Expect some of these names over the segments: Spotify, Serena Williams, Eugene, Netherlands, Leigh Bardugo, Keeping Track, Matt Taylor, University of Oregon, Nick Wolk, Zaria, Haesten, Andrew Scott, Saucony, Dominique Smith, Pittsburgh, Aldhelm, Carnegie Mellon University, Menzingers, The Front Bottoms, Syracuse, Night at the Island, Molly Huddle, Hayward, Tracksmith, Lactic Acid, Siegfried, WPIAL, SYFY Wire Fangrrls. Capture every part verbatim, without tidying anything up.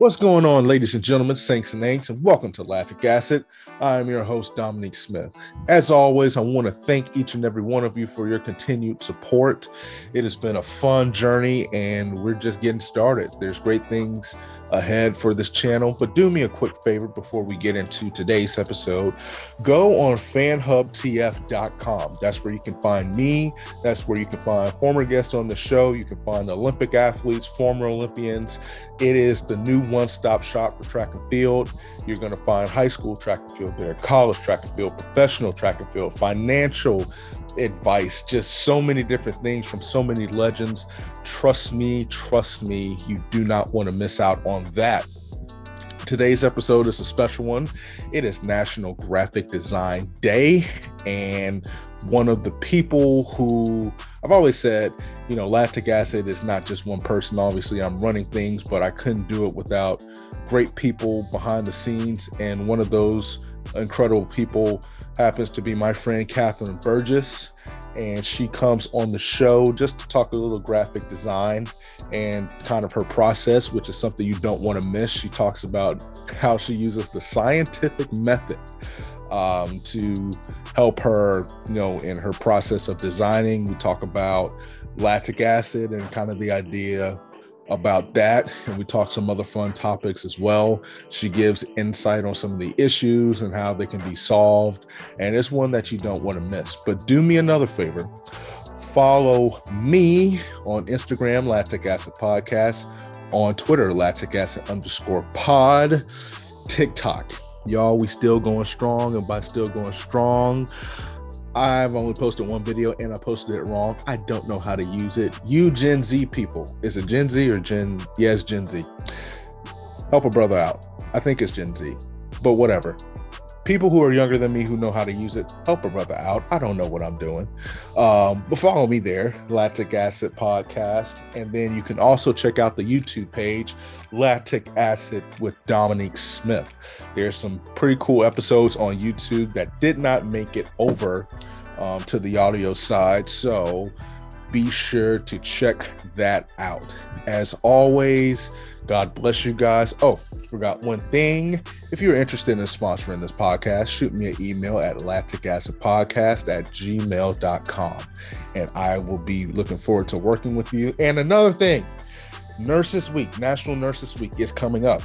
What's going on, ladies and gentlemen, saints and ain'ts, and welcome to Lactic Acid. I'm your host, Dominique Smith. As always, I want to thank each and every one of you for your continued support. It has been a fun journey, and we're just getting started. There's great things ahead for this channel, but do me a quick favor before we get into today's episode. Go on fan hub t f dot com. That's where you can find me. That's where you can find former guests on the show. You can find Olympic athletes, former Olympians. It is the new one-stop shop for track and field. You're going to find high school track and field there, college track and field, professional track and field, financial advice, just so many different things from so many legends. Trust me, trust me, you do not want to miss out on that. Today's episode is a special one. It is National Graphic Design Day, and one of the people who I've always said, you know, Lactic Acid is not just one person. Obviously, I'm running things, but I couldn't do it without great people behind the scenes. And one of those incredible people happens to be my friend, Catherine Burgess. And she comes on the show just to talk a little graphic design and kind of her process, which is something you don't want to miss. She talks about how she uses the scientific method um, to help her, you know, in her process of designing. We talk about lactic acid and kind of the idea about that, and we talk some other fun topics as well. She gives insight on some of the issues and how they can be solved, and it's one that you don't want to miss. But do me another favor, follow me on Instagram, Lactic Acid Podcast, on Twitter, Lactic Acid underscore pod, TikTok. Y'all, we still going strong, and by still going strong, I've only posted one video and I posted it wrong. I don't know how to use it. You Gen Z people. Is it Gen Z or Gen? Yes, Gen Z. Help a brother out. I think it's Gen Z, but whatever. People who are younger than me who know how to use it, help a brother out. I don't know what I'm doing. Um, but follow me there, Lactic Acid Podcast. And then you can also check out the YouTube page, Lactic Acid with Dominique Smith. There's some pretty cool episodes on YouTube that did not make it over um, to the audio side. So be sure to check that out. As always, God bless you guys. Oh, forgot one thing. If you're interested in sponsoring this podcast, shoot me an email at lactic acid podcast at gmail dot com, and I will be looking forward to working with you. And another thing, Nurses Week, National Nurses Week is coming up.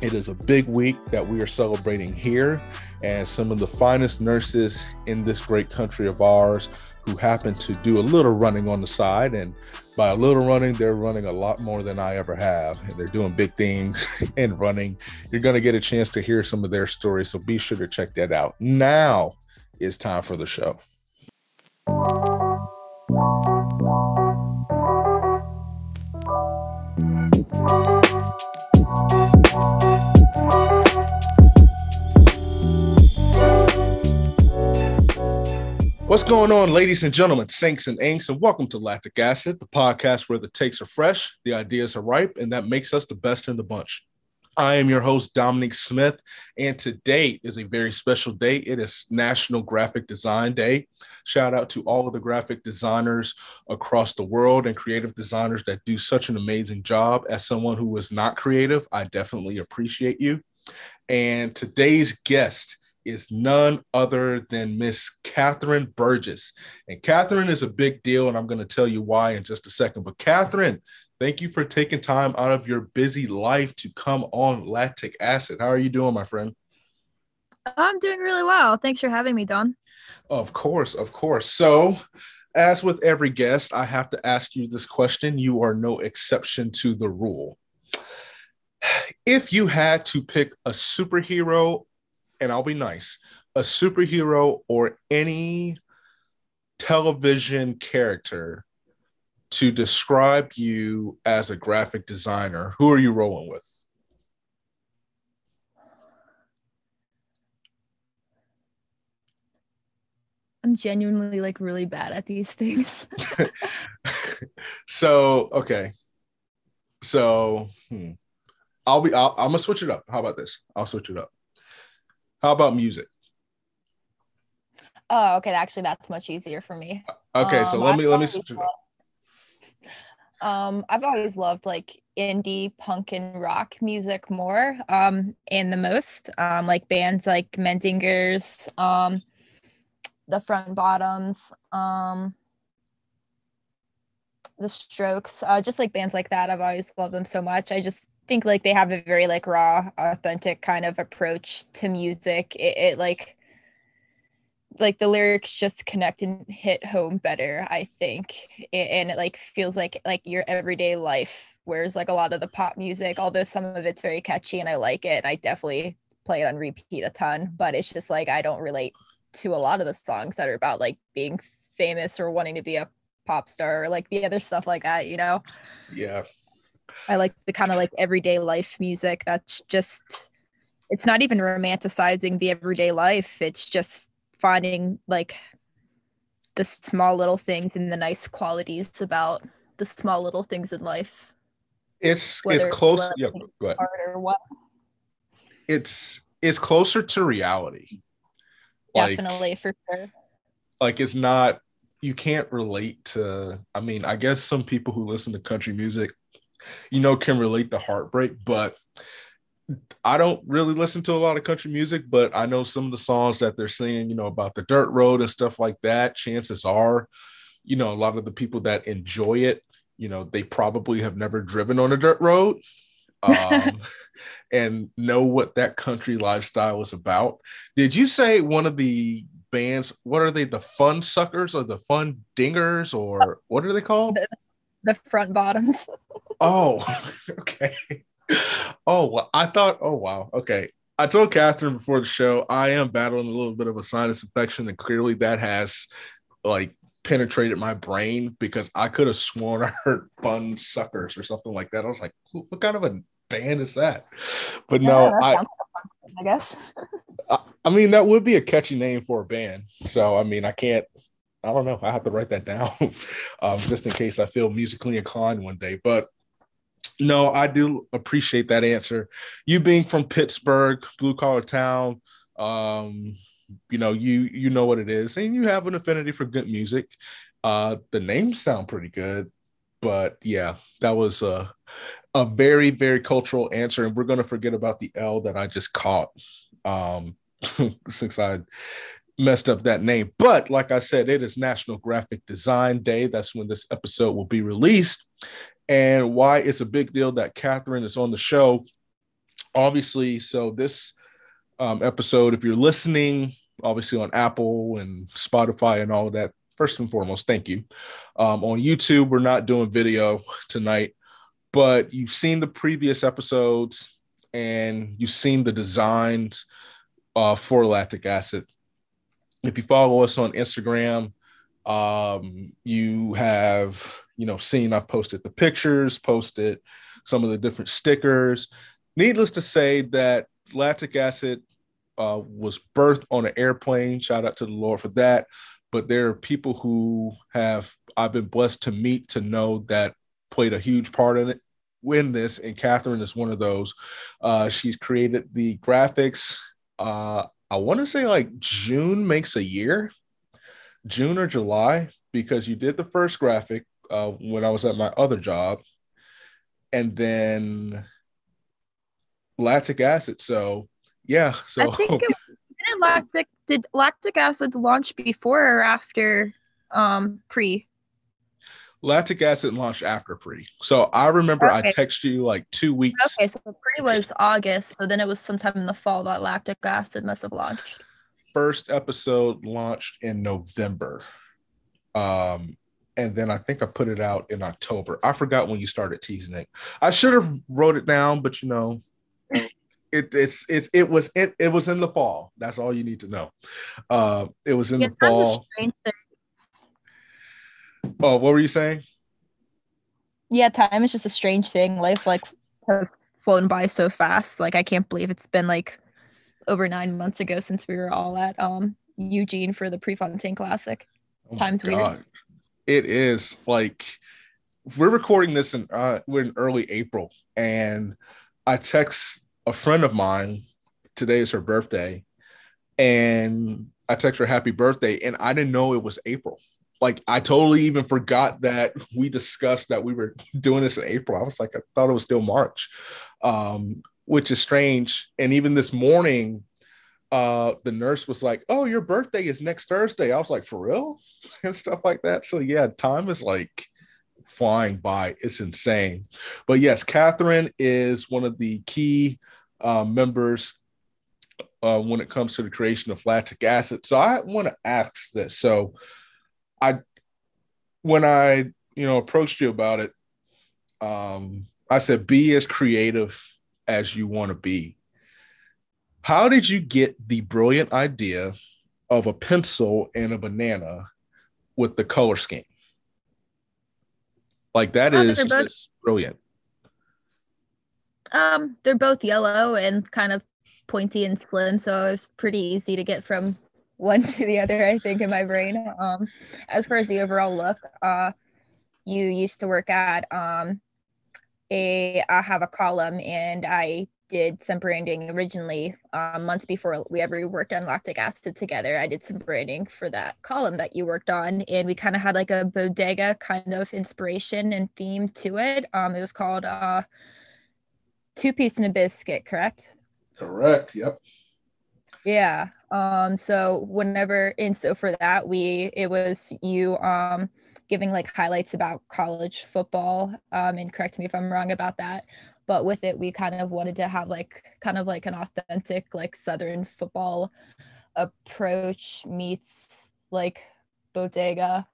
It is a big week that we are celebrating here, and some of the finest nurses in this great country of ours who happen to do a little running on the side. And by a little running, they're running a lot more than I ever have. And they're doing big things and running. You're going to get a chance to hear some of their stories. So be sure to check that out. Now it's time for the show. What's going on, ladies and gentlemen, saints and ain'ts, and welcome to Lactic Acid, the podcast where the takes are fresh, the ideas are ripe, and that makes us the best in the bunch. I am your host, Dominique Smith, and today is a very special day. It is National Graphic Design Day. Shout out to all of the graphic designers across the world and creative designers that do such an amazing job. As someone who is not creative, I definitely appreciate you. And today's guest is none other than Miss Catherine Burgess. And Catherine is a big deal, and I'm going to tell you why in just a second. But Catherine, thank you for taking time out of your busy life to come on Lactic Acid. How are you doing, my friend? I'm doing really well. Thanks for having me, Don. Of course, of course. So, as with every guest, I have to ask you this question. You are no exception to the rule. If you had to pick a superhero, and I'll be nice, a superhero or any television character to describe you as a graphic designer, who are you rolling with? I'm genuinely like really bad at these things. So, okay. So hmm. I'll be, I'll, I'm gonna switch it up. How about this? I'll switch it up. How about music? Oh, okay. Actually, that's much easier for me. Okay, um, so let me let me switch it up. Um, I've always loved like indie punk and rock music more um, and the most, um, like bands like Menzingers, um, The Front Bottoms, um, The Strokes, uh, just like bands like that. I've always loved them so much. I just think like they have a very like raw, authentic kind of approach to music. It, it like like the lyrics just connect and hit home better, I think. And it like feels like like your everyday life, whereas like a lot of the pop music, although some of it's very catchy and I like it, and I definitely play it on repeat a ton, but it's just like I don't relate to a lot of the songs that are about like being famous or wanting to be a pop star or like the other stuff like that, you know? Yeah. I like the kind of like everyday life music that's just, it's not even romanticizing the everyday life. It's just finding like the small little things and the nice qualities about the small little things in life. It's it's close. It's yeah, go ahead. Or what. It's it's closer to reality. Definitely, like, for sure. Like it's not, you can't relate to, I mean, I guess some people who listen to country music, you know, can relate to heartbreak, but I don't really listen to a lot of country music, but I know some of the songs that they're singing, you know, about the dirt road and stuff like that. Chances are, you know, a lot of the people that enjoy it, you know, they probably have never driven on a dirt road um, and know what that country lifestyle is about. Did you say one of the bands, what are they, the Fun Suckers or the Fun Dingers, or what are they called? The, the Front Bottoms. Oh, okay. Oh, well, I thought, oh, wow. Okay. I told Catherine before the show, I am battling a little bit of a sinus infection, and clearly that has like penetrated my brain, because I could have sworn I heard Fun Suckers or something like that. I was like, what kind of a band is that? But yeah, no, I, I guess. I, I mean, that would be a catchy name for a band. So, I mean, I can't, I don't know. I have to write that down um, just in case I feel musically inclined one day. But no, I do appreciate that answer. You being from Pittsburgh, blue collar town, um, you know, you you know what it is, and you have an affinity for good music. Uh, the names sound pretty good, but yeah, that was a a very very cultural answer, and we're gonna forget about the L that I just caught, um, since I messed up that name. But like I said, it is National Graphic Design Day. That's when this episode will be released. And why it's a big deal that Catherine is on the show, obviously. So this um, episode, if you're listening, obviously on Apple and Spotify and all of that, first and foremost, thank you. Um, on YouTube, we're not doing video tonight, but you've seen the previous episodes and you've seen the designs uh, for Lactic Acid. If you follow us on Instagram, um, you have... you know, seen I've posted the pictures, posted some of the different stickers. Needless to say that Lactic Acid uh, was birthed on an airplane. Shout out to the Lord for that. But there are people who have, I've been blessed to meet, to know, that played a huge part in it, in this. And Catherine is one of those. Uh, she's created the graphics. Uh, I want to say like June makes a year, June or July, because you did the first graphic Uh, when I was at my other job, and then Lactic Acid. So yeah, so I think it was, did Lactic did Lactic Acid launch before or after um, Pre? Lactic Acid launched after Pre. So I remember okay. I texted you like two weeks. Okay, so Pre was August. So then it was sometime in the fall that Lactic Acid must have launched. First episode launched in November. Um. And then I think I put it out in October. I forgot when you started teasing it. I should have wrote it down, but you know, it it's it's it was it it was in the fall. That's all you need to know. Uh, it was in yeah, the fall. Oh, what were you saying? Yeah, time is just a strange thing. Life like has flown by so fast. Like I can't believe it's been like over nine months ago since we were all at um, Eugene for the Prefontaine Classic. Oh, Time's weird. It is like we're recording this in uh, we're in early April, and I text a friend of mine. Today is her birthday, and I text her happy birthday, and I didn't know it was April. like, I totally even forgot that we discussed that we were doing this in April. I was like, I thought it was still March, um, which is strange. And even this morning, uh, the nurse was like, oh, your birthday is next Thursday. I was like, for real? And stuff like that. So yeah, time is like flying by. It's insane. But yes, Catherine is one of the key uh, members uh, when it comes to the creation of lactic acid. So I want to ask this. So I, when I, you know, approached you about it, um, I said, be as creative as you want to be. How did you get the brilliant idea of a pencil and a banana with the color scheme? Like, that oh, is both, just brilliant. Um, they're both yellow and kind of pointy and slim, so it was pretty easy to get from one to the other, I think, in my brain. Um, as far as the overall look, uh, you used to work at um, a, I have a column, and I did some branding originally um, months before we ever worked on lactic acid together. I did some branding for that column that you worked on, and we kind of had like a bodega kind of inspiration and theme to it. Um, it was called uh, Two Piece and a Biscuit, correct? Correct, yep. Yeah. Um, so whenever, and so for that, we, it was you um, giving like highlights about college football, um, and correct me if I'm wrong about that, but with it, we kind of wanted to have like, kind of like an authentic, like Southern football approach meets like bodega.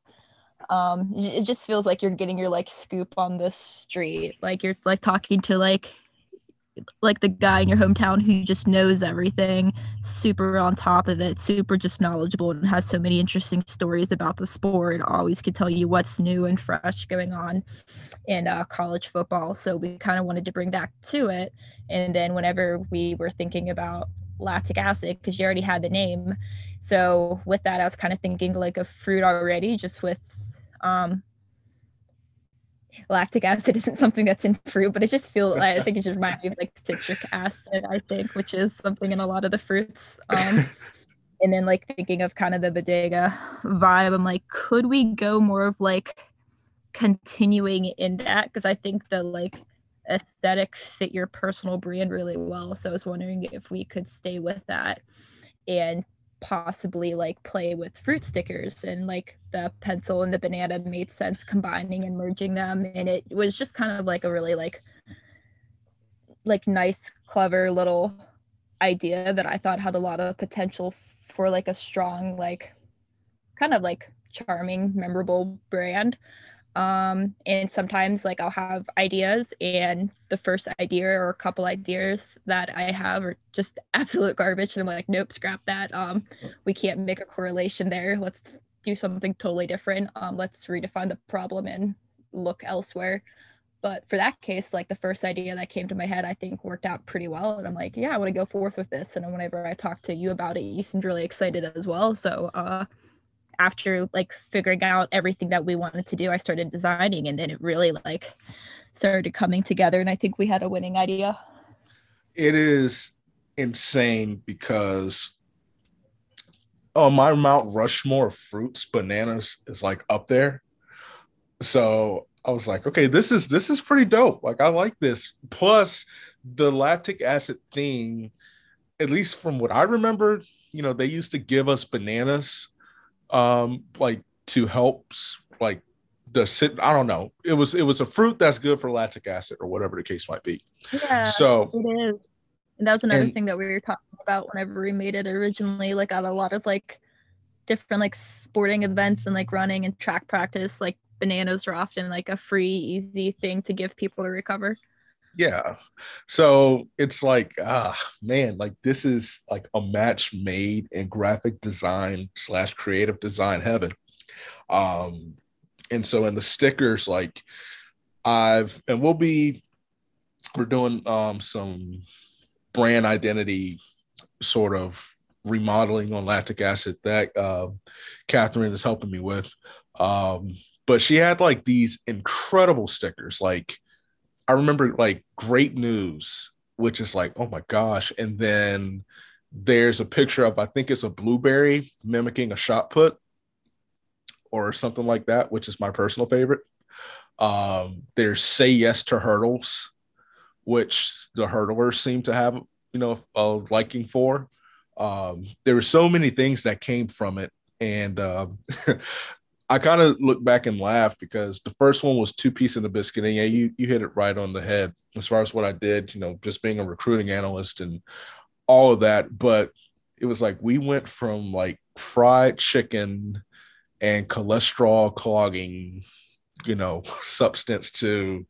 Um, it just feels like you're getting your like scoop on the street. Like you're like talking to like, like the guy in your hometown who just knows everything, super on top of it, super just knowledgeable, and has so many interesting stories about the sport, always could tell you what's new and fresh going on in uh, college football. So we kind of wanted to bring that to it. And then whenever we were thinking about lactic acid, because you already had the name, so with that I was kind of thinking like a fruit already, just with um lactic acid isn't something that's in fruit, but it just feels like, I think it just reminds me of like citric acid, I think, which is something in a lot of the fruits. Um, and then like thinking of kind of the bodega vibe, I'm like, could we go more of like continuing in that? Because I think the like aesthetic fit your personal brand really well. So I was wondering if we could stay with that and possibly like play with fruit stickers, and like the pencil and the banana made sense combining and merging them. And it was just kind of like a really like like nice, clever little idea that I thought had a lot of potential for like a strong, like kind of like charming, memorable brand. Um, and sometimes like I'll have ideas, and the first idea or a couple ideas that I have are just absolute garbage, and I'm like, nope, scrap that. Um, we can't make a correlation there. Let's do something totally different. Um, let's redefine the problem and look elsewhere. But for that case, like the first idea that came to my head, I think worked out pretty well. And I'm like, yeah, I want to go forth with this. And whenever I talked to you about it, you seemed really excited as well. So, uh, after like figuring out everything that we wanted to do, I started designing, and then it really like started coming together, and I think we had a winning idea. It is insane because oh, my Mount Rushmore of fruits, bananas is like up there. So I was like, okay, this is this is pretty dope. Like, I like this. Plus the lactic acid thing, at least from what I remember, you know, they used to give us bananas um like to help like the sit I don't know it was it was a fruit that's good for lactic acid or whatever the case might be. Yeah, so it is. And that was another and, thing that we were talking about whenever we made it originally, like at a lot of like different like sporting events and like running and track practice, like bananas are often like a free, easy thing to give people to recover. Yeah, so it's like, ah, man, like this is like a match made in graphic design slash creative design heaven. Um, and so in the stickers, like I've, and we'll be, we're doing um, some brand identity sort of remodeling on lactic acid that uh, Catherine is helping me with. Um, but she had like these incredible stickers, like, I remember like great news, which is like, oh my gosh. And then there's a picture of, I think it's a blueberry mimicking a shot put or something like that, which is my personal favorite. Um, there's Say Yes to Hurdles, which the hurdlers seem to have, you know, a liking for. Um, there were so many things that came from it. And uh, I kind of look back and laugh because the first one was Two Piece and a Biscuit. And yeah, you, you hit it right on the head as far as what I did, you know, just being a recruiting analyst and all of that. But it was like we went from like fried chicken and cholesterol clogging, you know, substance to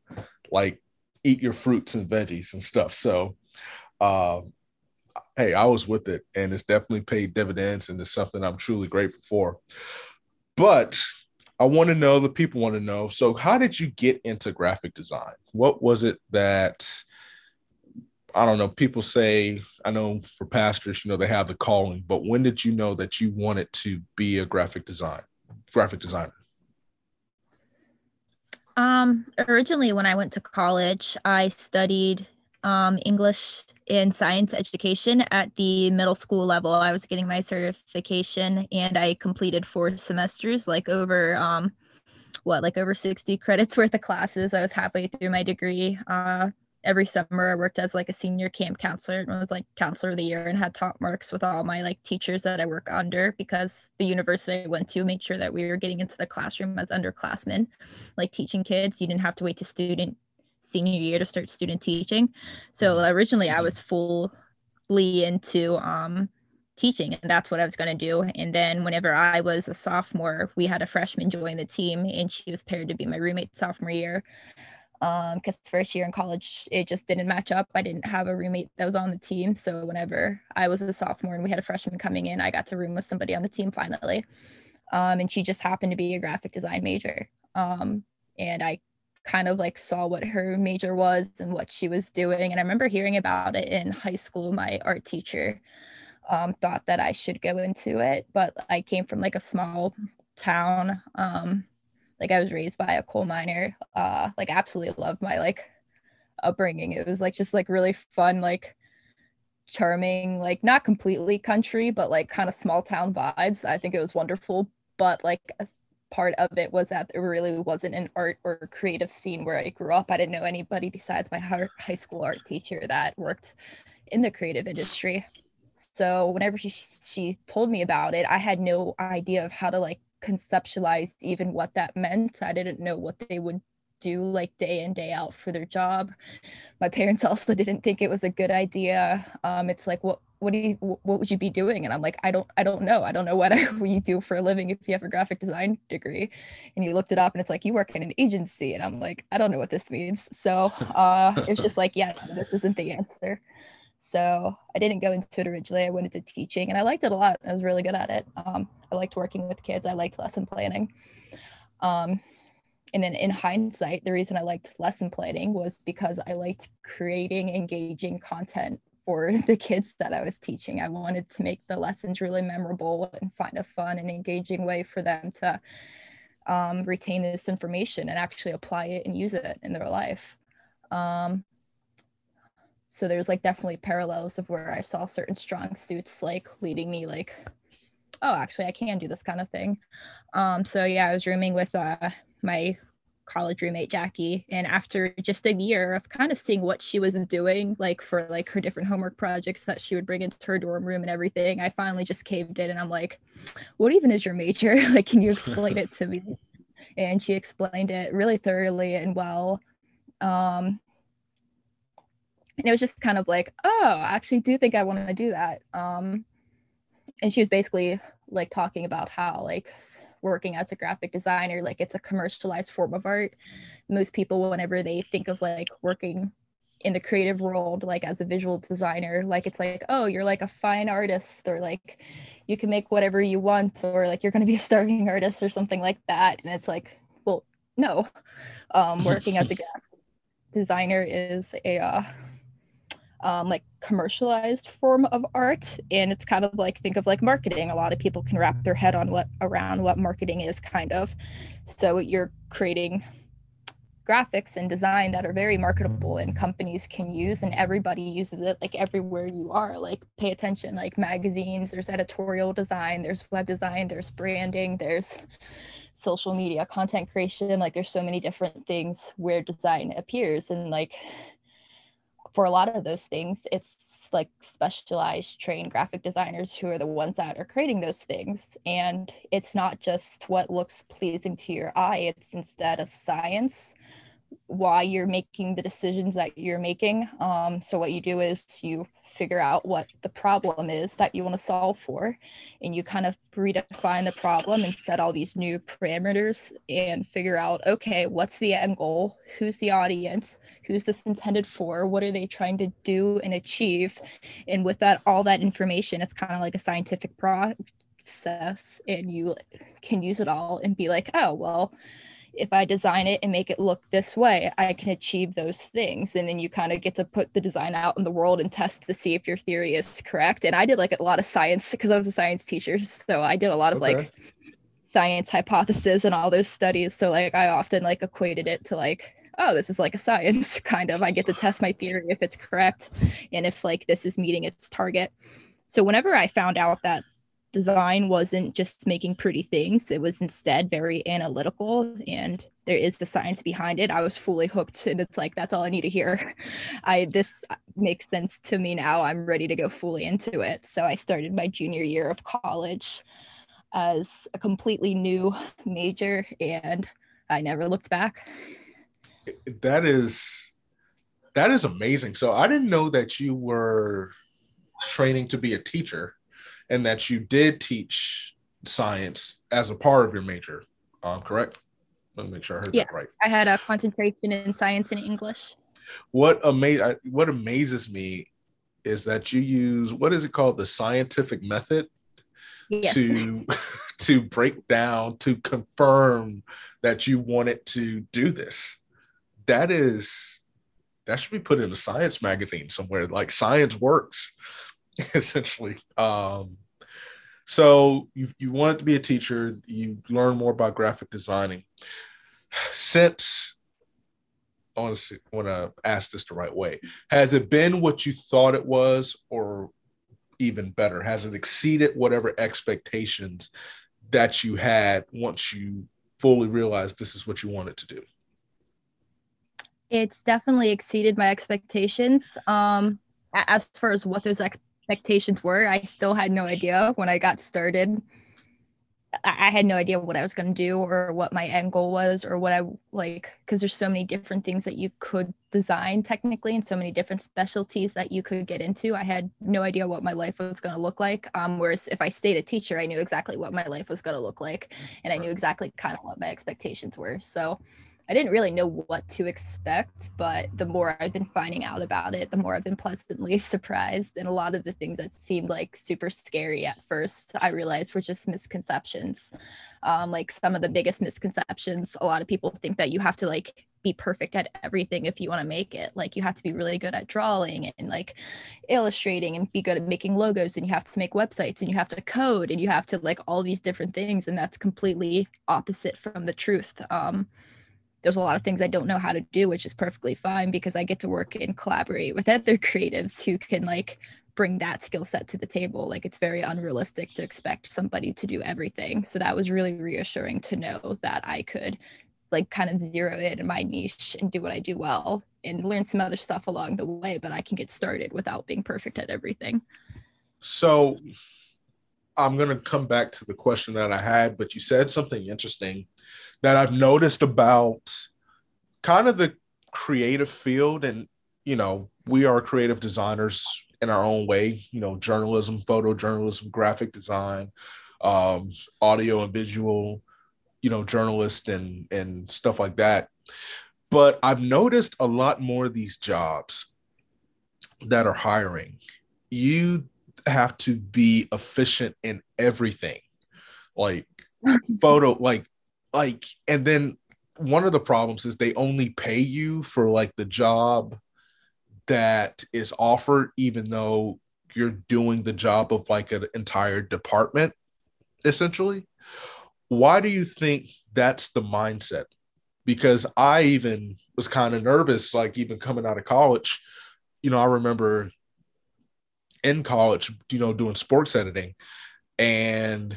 like eat your fruits and veggies and stuff. So, uh, hey, I was with it, and it's definitely paid dividends, and it's something I'm truly grateful for. But I want to know, the people want to know, so how did you get into graphic design? What was it that, I don't know, people say, I know for pastors, you know, they have the calling, but when did you know that you wanted to be a graphic design, graphic designer? Um, originally, when I went to college, I studied um, English and science education at the middle school level. I was getting my certification, and I completed four semesters, like over um, what, like over sixty credits worth of classes. I was halfway through my degree. Uh, every summer, I worked as like a senior camp counselor, and I was like counselor of the year, and had top marks with all my like teachers that I work under, because the university I went to made sure that we were getting into the classroom as underclassmen, like teaching kids. You didn't have to wait to student senior year to start student teaching. So originally I was fully into um, teaching, and that's what I was going to do. And then whenever I was a sophomore, we had a freshman join the team, and she was paired to be my roommate sophomore year. Um, because first year in college, it just didn't match up. I didn't have a roommate that was on the team. So whenever I was a sophomore and we had a freshman coming in, I got to room with somebody on the team finally. Um, and she just happened to be a graphic design major. Um, and I kind of like saw what her major was and what she was doing. And I remember hearing about it in high school. My art teacher um, thought that I should go into it, but I came from like a small town. Um, like I was raised by a coal miner, uh, like absolutely loved my like upbringing. It was like just like really fun, like charming, like not completely country, but like kind of small town vibes. I think it was wonderful, but like a, part of it was that there really wasn't an art or creative scene where I grew up. I didn't know anybody besides my high school art teacher that worked in the creative industry. So whenever she she told me about it, I had no idea of how to like conceptualize even what that meant. I didn't know what they would do like day in, day out for their job. My parents also didn't think it was a good idea. Um, it's like, what what do you, what would you be doing? And I'm like, I don't, I don't know. I don't know what, I, what you do for a living if you have a graphic design degree. And you looked it up and it's like, you work in an agency. And I'm like, I don't know what this means. So uh, it was just like, yeah, this isn't the answer. So I didn't go into it originally. I went into teaching, and I liked it a lot. I was really good at it. Um, I liked working with kids. I liked lesson planning. Um, And then in hindsight, the reason I liked lesson planning was because I liked creating engaging content for the kids that I was teaching. I wanted to make the lessons really memorable and find a fun and engaging way for them to um, retain this information and actually apply it and use it in their life. Um, so there's like definitely parallels of where I saw certain strong suits like leading me like, oh, actually I can do this kind of thing. Um, so yeah, I was rooming with uh, my college roommate Jackie, and after just a year of kind of seeing what she was doing, like for like her different homework projects that she would bring into her dorm room and everything, I finally just caved in, and I'm like, what even is your major? Like, can you explain it to me? And she explained it really thoroughly and well, um and it was just kind of like, oh, I actually do think I want to do that. Um and she was basically like talking about how like working as a graphic designer, like it's a commercialized form of art. Most people, whenever they think of like working in the creative world, like as a visual designer, like it's like, oh, you're like a fine artist, or like you can make whatever you want, or like you're going to be a starving artist or something like that. And it's like, well, no, um, working as a graphic designer is a uh, Um, like commercialized form of art. And it's kind of like, think of like marketing. A lot of people can wrap their head on what around what marketing is, kind of. So you're creating graphics and design that are very marketable and companies can use, and everybody uses it, like everywhere you are, like pay attention, like magazines, there's editorial design, there's web design, there's branding, there's social media, content creation, like there's so many different things where design appears. And like for a lot of those things, it's like specialized trained graphic designers who are the ones that are creating those things. And it's not just what looks pleasing to your eye, it's instead a science why you're making the decisions that you're making. Um, so what you do is you figure out what the problem is that you want to solve for, and you kind of redefine the problem and set all these new parameters and figure out, okay, what's the end goal? Who's the audience? Who's this intended for? What are they trying to do and achieve? And with that, all that information, it's kind of like a scientific process, and you can use it all and be like, oh, well, if I design it and make it look this way, I can achieve those things. And then you kind of get to put the design out in the world and test to see if your theory is correct. And I did like a lot of science because I was a science teacher. So I did a lot of okay. like science hypothesis and all those studies. So like I often like equated it to like, oh, this is like a science kind of, I get to test my theory if it's correct and if like this is meeting its target. So whenever I found out that design wasn't just making pretty things, it was instead very analytical and there is the science behind it, I was fully hooked. And it's like, that's all I need to hear. I this makes sense to me now. I'm ready to go fully into it. So I started my junior year of college as a completely new major, and I never looked back. That is that is amazing. So I didn't know that you were training to be a teacher, and that you did teach science as a part of your major, um, correct? Let me make sure I heard yeah, that right. I had a concentration in science and English. What ama- What amazes me is that you use, what is it called? The scientific method yes. to, to break down, to confirm that you wanted to do this. That is, that should be put in a science magazine somewhere, like Science Works. Essentially. Um, so you you wanted to be a teacher. You learned more about graphic designing. Since, I want to, want to ask this the right way. Has it been what you thought it was, or even better, has it exceeded whatever expectations that you had once you fully realized this is what you wanted to do? It's definitely exceeded my expectations. Um, as far as what those expectations expectations were, I still had no idea when I got started. I had no idea what I was going to do or what my end goal was or what I like, because there's so many different things that you could design technically and so many different specialties that you could get into. I had no idea what my life was going to look like. Um, whereas if I stayed a teacher, I knew exactly what my life was going to look like, and I knew exactly kind of what my expectations were. So I didn't really know what to expect, but the more I've been finding out about it, the more I've been pleasantly surprised. And a lot of the things that seemed like super scary at first, I realized were just misconceptions. Um, like some of the biggest misconceptions, a lot of people think that you have to like be perfect at everything if you want to make it. Like you have to be really good at drawing and like illustrating and be good at making logos, and you have to make websites, and you have to code, and you have to like all these different things. And that's completely opposite from the truth. Um, There's a lot of things I don't know how to do, which is perfectly fine because I get to work and collaborate with other creatives who can like bring that skill set to the table. Like it's very unrealistic to expect somebody to do everything. So that was really reassuring to know that I could like kind of zero in on my niche and do what I do well and learn some other stuff along the way, but I can get started without being perfect at everything. So I'm going to come back to the question that I had, but you said something interesting that I've noticed about kind of the creative field. And, you know, we are creative designers in our own way, you know, journalism, photojournalism, graphic design, um, audio and visual, you know, journalists and, and stuff like that. But I've noticed a lot more of these jobs that are hiring. You have to be efficient in everything, like photo, like, like, and then one of the problems is they only pay you for like the job that is offered, even though you're doing the job of like an entire department, essentially. Why do you think that's the mindset because I even was kind of nervous, like even coming out of college. You know, I remember in college, you know, doing sports editing, and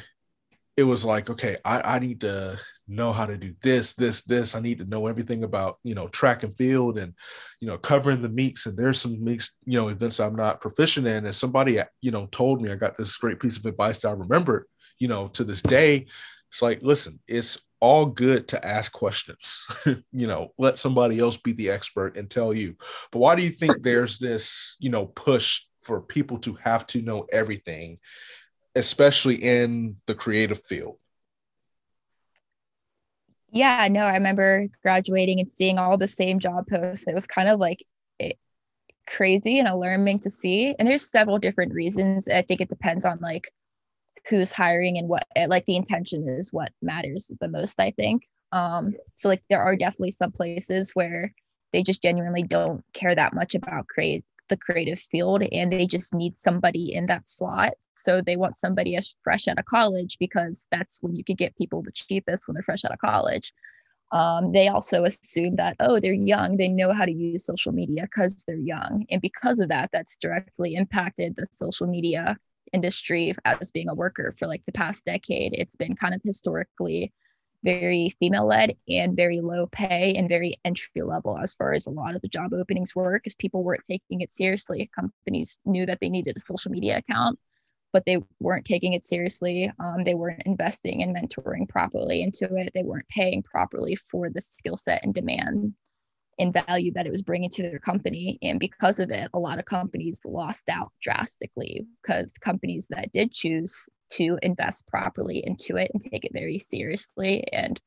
it was like, okay, I, I need to know how to do this, this, this. I need to know everything about, you know, track and field and, you know, covering the meets. And there's some meets, you know, events I'm not proficient in. And somebody, you know, told me, I got this great piece of advice that I remember, you know, to this day. It's like, listen, it's all good to ask questions, you know, let somebody else be the expert and tell you. But why do you think there's this, you know, push for people to have to know everything, especially in the creative field? Yeah, no, I remember graduating and seeing all the same job posts. It was kind of like it, crazy and alarming to see. And there's several different reasons. I think it depends on like who's hiring and what, like the intention is what matters the most, I think. Um, so like there are definitely some places where they just genuinely don't care that much about create the creative field, and they just need somebody in that slot. So they want somebody as fresh out of college, because that's when you can get people the cheapest, when they're fresh out of college. Um, they also assume that, oh, they're young, they know how to use social media because they're young. And because of that, that's directly impacted the social media industry. As being a worker for like the past decade, it's been kind of historically very female-led and very low pay and very entry level as far as a lot of the job openings were, because people weren't taking it seriously. Companies knew that they needed a social media account, but they weren't taking it seriously. Um, they weren't investing and mentoring properly into it. They weren't paying properly for the skill set and demand and value that it was bringing to their company. And because of it, a lot of companies lost out drastically, because companies that did choose to invest properly into it and take it very seriously and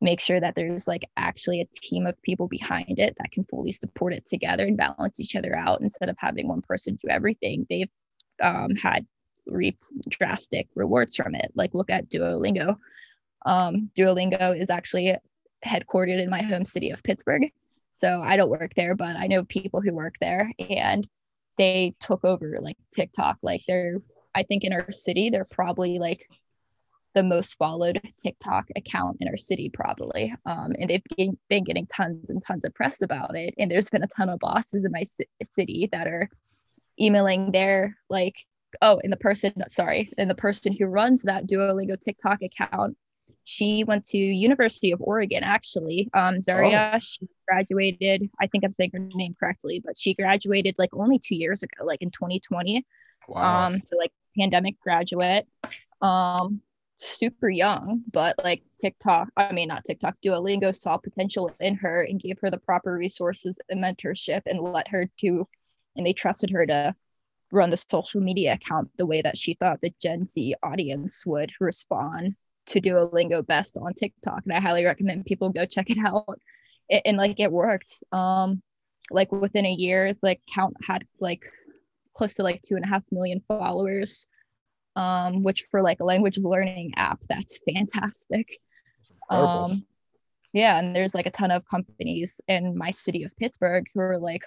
make sure that there's like actually a team of people behind it that can fully support it together and balance each other out, instead of having one person do everything, they've um, had reaped drastic rewards from it. Like look at Duolingo. Um, Duolingo is actually headquartered in my home city of Pittsburgh. So I don't work there, but I know people who work there, and they took over like TikTok. Like they're, I think in our city, they're probably like the most followed TikTok account in our city, probably. Um, and they've been getting tons and tons of press about it. And there's been a ton of bosses in my city that are emailing their like, oh, and the person, sorry, and the person who runs that Duolingo TikTok account, she went to University of Oregon, actually. Um, Zaria, oh. She graduated, I think I'm saying her name correctly, but she graduated like only two years ago, like in twenty twenty. Wow. Um, so like pandemic graduate, um, super young, but like TikTok, I mean, not TikTok, Duolingo saw potential in her and gave her the proper resources and mentorship and let her to, and they trusted her to run the social media account the way that she thought the Gen Z audience would respond to Duolingo best on TikTok. And I highly recommend people go check it out. And, and like, it worked. Um, like within a year, like count had like close to like two and a half million followers, um, which for like a language learning app, that's fantastic. Um, yeah. And there's like a ton of companies in my city of Pittsburgh who are like,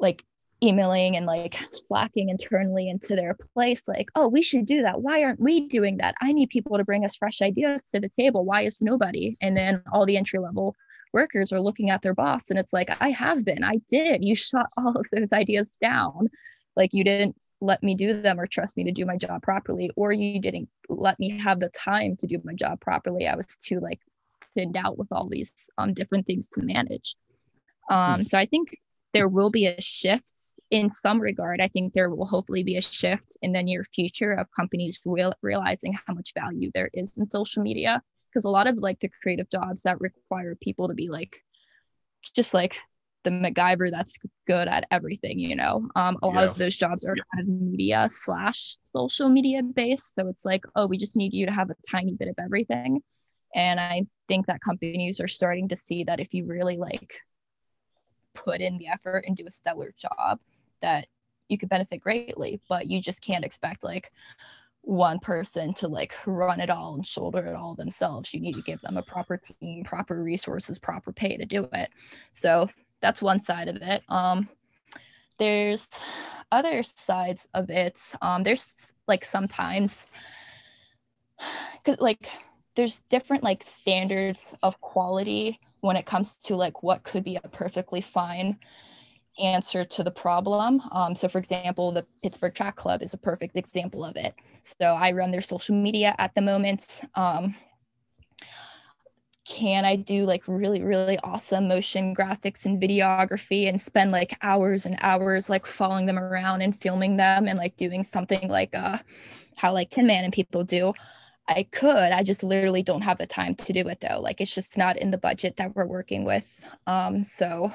like emailing and like slacking internally into their place. Like, oh, we should do that. Why aren't we doing that? I need people to bring us fresh ideas to the table. Why is nobody? And then all the entry level workers are looking at their boss and it's like, I have been, I did, you shot all of those ideas down. Like you didn't let me do them or trust me to do my job properly, or you didn't let me have the time to do my job properly. I was too like thinned out with all these um, different things to manage. Um, so I think there will be a shift in some regard. I think there will hopefully be a shift in the near future of companies real- realizing how much value there is in social media. Because a lot of like the creative jobs that require people to be like, just like the MacGyver that's good at everything, you know, um, a lot yeah. of those jobs are yeah. kind of media slash social media based. So it's like, oh, we just need you to have a tiny bit of everything. And I think that companies are starting to see that if you really like put in the effort and do a stellar job, that you could benefit greatly, but you just can't expect like one person to like run it all and shoulder it all themselves. You need to give them a proper team, proper resources, proper pay to do it. So that's one side of it. Um, there's other sides of it. Um, there's like sometimes, cause like there's different like standards of quality when it comes to like what could be a perfectly fine answer to the problem. Um, so for example, the Pittsburgh Track Club is a perfect example of it. So I run their social media at the moment. Um, can I do like really, really awesome motion graphics and videography and spend like hours and hours like following them around and filming them and like doing something like uh, how like Tin Man and people do? I could, I just literally don't have the time to do it though. Like it's just not in the budget that we're working with. Um, so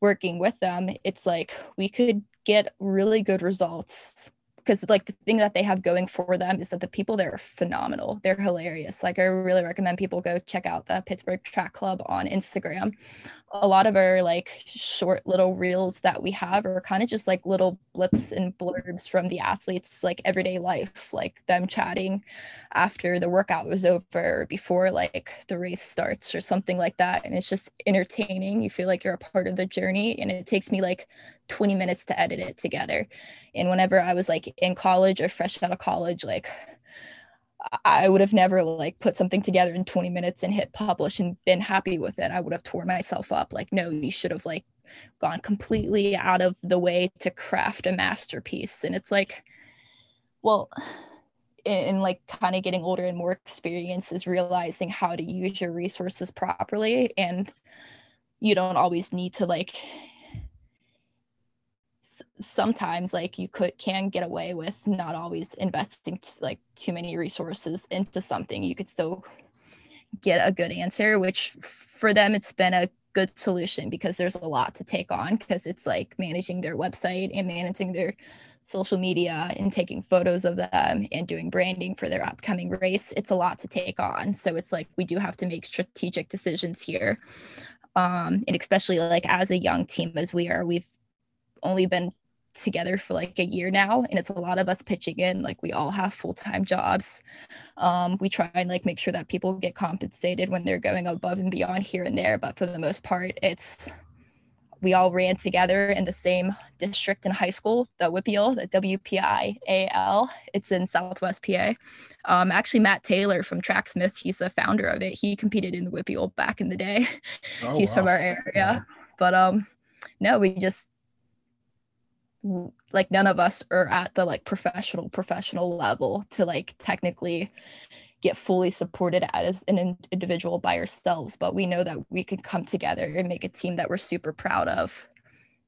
working with them, it's like we could get really good results because like the thing that they have going for them is that the people there are phenomenal. They're hilarious. Like I really recommend people go check out the Pittsburgh Track Club on Instagram. A lot of our like short little reels that we have are kind of just like little blips and blurbs from the athletes, like everyday life, like them chatting after the workout was over, before like the race starts or something like that. And it's just entertaining. You feel like you're a part of the journey, and it takes me like twenty minutes to edit it together. And whenever I was like in college or fresh out of college, like I would have never like put something together in twenty minutes and hit publish and been happy with it. I would have tore myself up. Like, no, you should have like gone completely out of the way to craft a masterpiece. And it's like, well, and like kind of getting older and more experience is realizing how to use your resources properly. And you don't always need to like, sometimes like you could can get away with not always investing t- like too many resources into something. You could still get a good answer, which for them it's been a good solution because there's a lot to take on, because it's like managing their website and managing their social media and taking photos of them and doing branding for their upcoming race. It's a lot to take on, so it's like we do have to make strategic decisions here, um and especially like as a young team as we are. We've only been together for like a year now, and it's a lot of us pitching in. Like we all have full-time jobs. Um we try and like make sure that people get compensated when they're going above and beyond here and there, but for the most part it's we all ran together in the same district in high school, the W P I A L, the W P I A L. It's in Southwest P A. Um, actually, Matt Taylor from Tracksmith, he's the founder of it. He competed in the W P I A L back in the day. Oh, he's wow. from our area. Yeah. But um, no, we just like none of us are at the like professional professional level to like technically get fully supported as an individual by ourselves, but we know that we could come together and make a team that we're super proud of,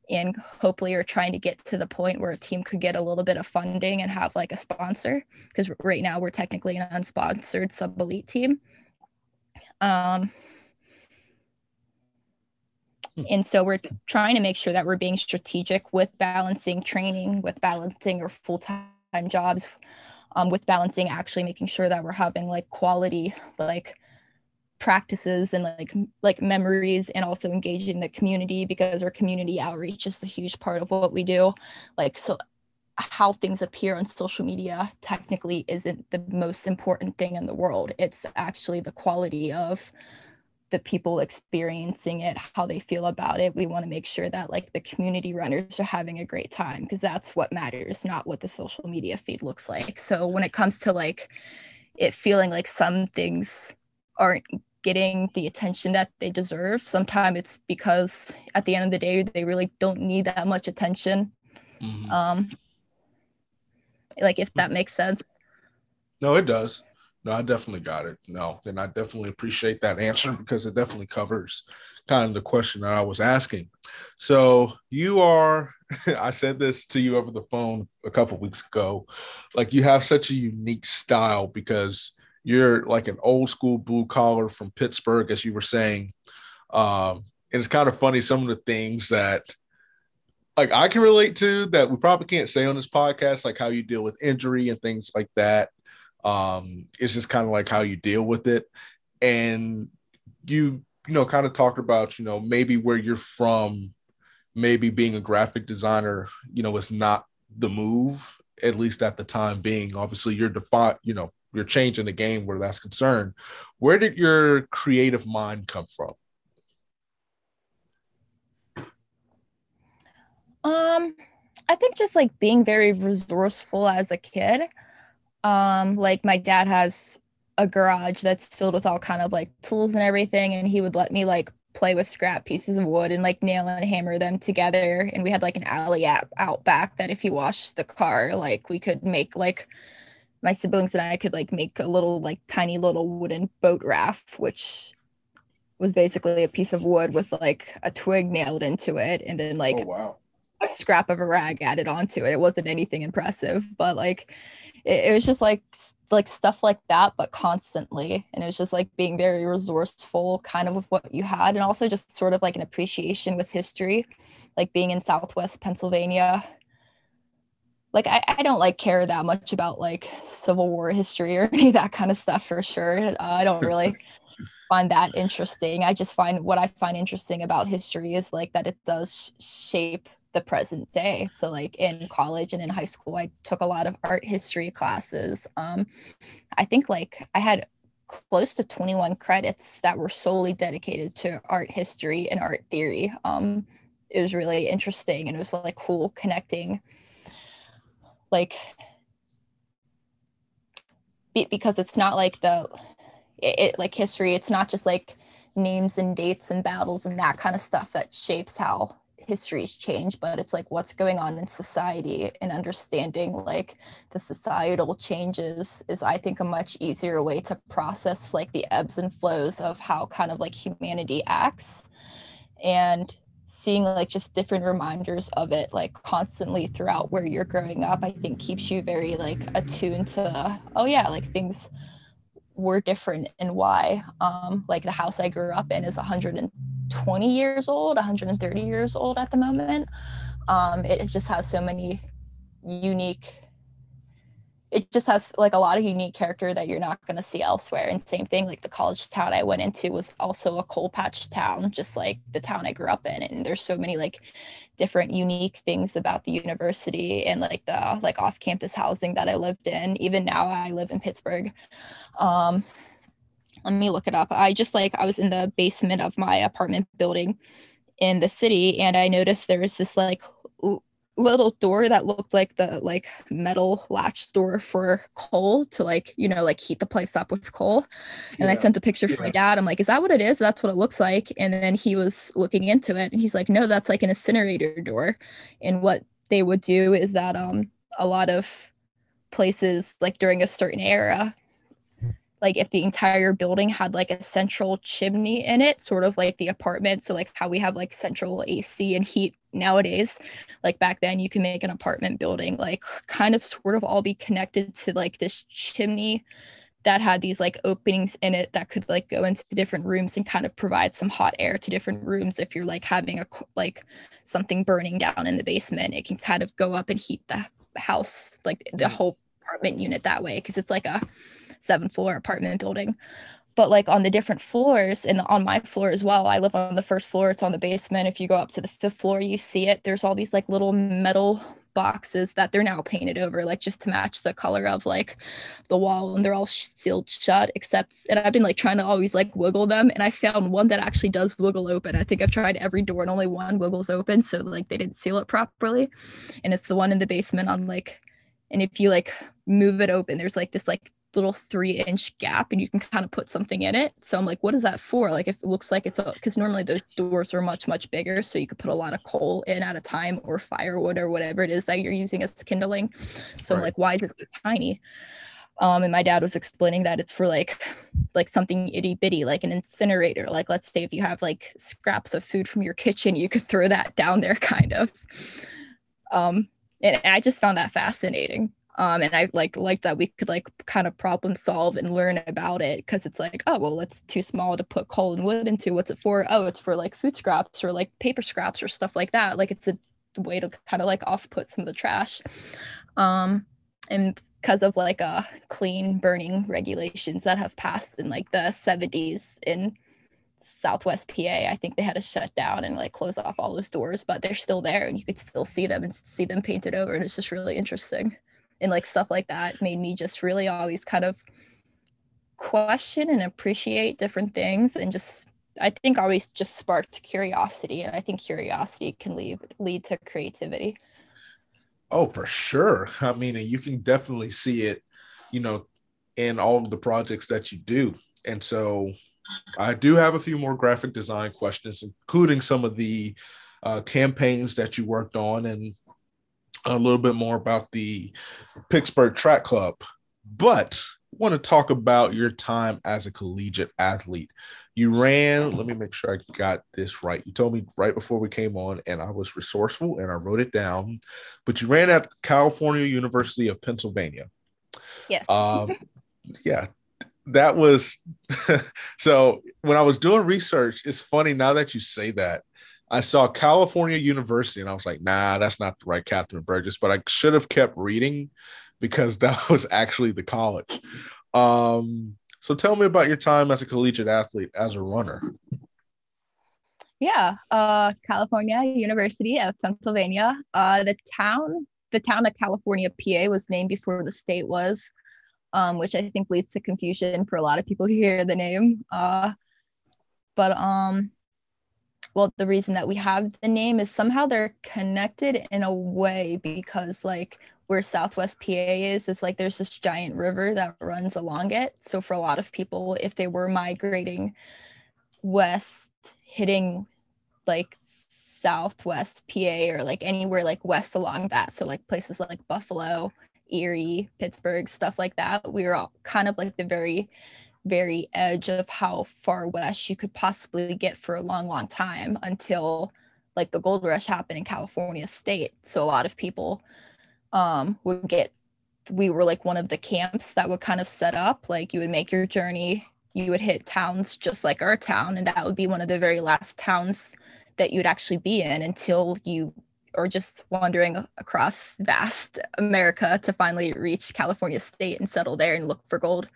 and hopefully are trying to get to the point where a team could get a little bit of funding and have like a sponsor, because right now we're technically an unsponsored sub-elite team. um And so we're trying to make sure that we're being strategic with balancing training, with balancing our full-time jobs, um, with balancing actually making sure that we're having like quality like practices and like like memories, and also engaging the community, because our community outreach is a huge part of what we do. Like, so how things appear on social media technically isn't the most important thing in the world. It's actually the quality of the people experiencing it, how they feel about it. We want to make sure that like the community runners are having a great time, because that's what matters, not what the social media feed looks like. So when it comes to like it feeling like some things aren't getting the attention that they deserve, sometimes it's because at the end of the day, they really don't need that much attention. Mm-hmm. Um, like if that makes sense. No, it does. No, I definitely got it. No, and I definitely appreciate that answer, because it definitely covers kind of the question that I was asking. So you are, I said this to you over the phone a couple of weeks ago, like you have such a unique style, because you're like an old school blue collar from Pittsburgh, as you were saying. Um, and it's kind of funny, some of the things that like I can relate to that we probably can't say on this podcast, like how you deal with injury and things like that. Um, it's just kind of like how you deal with it. And you, you know, kind of talked about, you know, maybe where you're from, maybe being a graphic designer, you know, it's not the move, at least at the time being. Obviously you're defi- you know, you're changing the game where that's concerned. Where did your creative mind come from? Um, I think just like being very resourceful as a kid. Um, like my dad has a garage that's filled with all kind of like tools and everything, and he would let me like play with scrap pieces of wood and like nail and hammer them together. And we had like an alley out, out back that if he washed the car, like we could make like my siblings and I could like make a little like tiny little wooden boat raft, which was basically a piece of wood with like a twig nailed into it and then like oh, wow. a scrap of a rag added onto it. It wasn't anything impressive, but like it, it was just like like stuff like that, but constantly. And it was just like being very resourceful kind of with what you had, and also just sort of like an appreciation with history, like being in Southwest Pennsylvania. Like I, I don't like care that much about like Civil War history or any of that kind of stuff for sure. Uh, I don't really find that interesting. I just find what I find interesting about history is like that it does shape the present day. So like in college and in high school, I took a lot of art history classes. Um, I think like I had close to twenty-one credits that were solely dedicated to art history and art theory. Um, it was really interesting, and it was like cool connecting, like be- because it's not like the it, it like history, it's not just like names and dates and battles and that kind of stuff that shapes how histories change, but it's like what's going on in society, and understanding like the societal changes is I think a much easier way to process like the ebbs and flows of how kind of like humanity acts, and seeing like just different reminders of it like constantly throughout where you're growing up, I think keeps you very like attuned to, oh yeah, like things were different and why. Um, like the house I grew up in is one hundred twenty years old, one hundred thirty years old at the moment. Um, it just has so many unique, it just has like a lot of unique character that you're not going to see elsewhere. And same thing, like the college town I went into was also a coal patch town, just like the town I grew up in. And there's so many like different unique things about the university and like the like off-campus housing that I lived in. Even now I live in Pittsburgh. Um, let me look it up. I just like, I was in the basement of my apartment building in the city, and I noticed there was this like little door that looked like the like metal latch door for coal to like, you know, like heat the place up with coal. And yeah. I sent the picture yeah. for my dad. I'm like, is that what it is? That's what it looks like. And then he was looking into it, and he's like, no, that's like an incinerator door. And what they would do is that um a lot of places like during a certain era, like if the entire building had like a central chimney in it, sort of like the apartment. So like how we have like central A C and heat nowadays, like back then you can make an apartment building like kind of sort of all be connected to like this chimney that had these like openings in it that could like go into different rooms and kind of provide some hot air to different rooms. If you're like having a like something burning down in the basement, it can kind of go up and heat the house, like the whole apartment unit that way, because it's like a seven floor apartment building. But like on the different floors, and on my floor as well, I live on the first floor, it's on the basement. If you go up to the fifth floor, you see it. There's all these like little metal boxes that they're now painted over, like just to match the color of like the wall, and they're all sealed shut except, and I've been like trying to always like wiggle them, and I found one that actually does wiggle open. I think I've tried every door and only one wiggles open, so like they didn't seal it properly. And it's the one in the basement on like, and if you like move it open, there's like this like little three inch gap, and you can kind of put something in it. So I'm like, what is that for? Like, if it looks like it's a, because normally those doors are much, much bigger, so you could put a lot of coal in at a time, or firewood, or whatever it is that you're using as kindling. So right. I'm like, why is it so tiny? Um, and my dad was explaining that it's for like, like something itty bitty, like an incinerator. Like, let's say if you have like scraps of food from your kitchen, you could throw that down there kind of. Um, and I just found that fascinating. Um, and I like like that we could like kind of problem solve and learn about it, because it's like, oh, well, it's too small to put coal and wood into. What's it for? Oh, it's for like food scraps or like paper scraps or stuff like that. Like it's a way to kind of like off put some of the trash. Um, and because of like uh, clean burning regulations that have passed in like the seventies in Southwest P A, I think they had to shut down and like close off all those doors, but they're still there, and you could still see them and see them painted over. And it's just really interesting. And like stuff like that made me just really always kind of question and appreciate different things, and just I think always just sparked curiosity, and I think curiosity can lead lead to creativity. Oh, for sure. I mean, and you can definitely see it, you know, in all of the projects that you do. And so I do have a few more graphic design questions, including some of the uh, campaigns that you worked on and a little bit more about the Pittsburgh Track Club. But I want to talk about your time as a collegiate athlete. You ran, let me make sure I got this right. You told me right before we came on, and I was resourceful and I wrote it down, but you ran at California University of Pennsylvania. Yes. Um, yeah, that was, so when I was doing research, it's funny now that you say that, I saw California University and I was like, nah, that's not the right Catherine Burgess, but I should have kept reading because that was actually the college. Um, So tell me about your time as a collegiate athlete, as a runner. Yeah, uh, California University of Pennsylvania. Uh, the town, the town of California, P A, was named before the state was, um, which I think leads to confusion for a lot of people who hear the name. Uh, but um, well, the reason that we have the name is somehow they're connected in a way because, like, where Southwest P A is, is like there's this giant river that runs along it. So for a lot of people, if they were migrating west, hitting like Southwest P A or like anywhere like west along that, so like places like Buffalo, Erie, Pittsburgh, stuff like that, we were all kind of like the very, very edge of how far west you could possibly get for a long, long time until like the gold rush happened in California State. So a lot of people um would get we were like one of the camps that would kind of set up, like you would make your journey, you would hit towns just like our town, and that would be one of the very last towns that you'd actually be in until you are just wandering across vast America to finally reach California State and settle there and look for gold.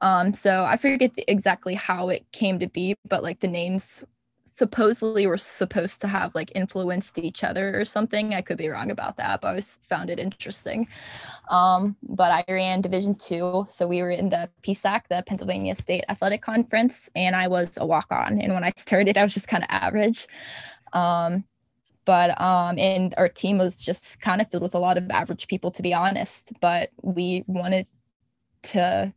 Um so I forget the, exactly how it came to be, but like the names supposedly were supposed to have like influenced each other or something. I could be wrong about that, but I always found it interesting. Um, but I ran Division two. So we were in the P S A C, the Pennsylvania State Athletic Conference, and I was a walk-on. And when I started, I was just kind of average. Um, but um, and our team was just kind of filled with a lot of average people, to be honest. But we wanted to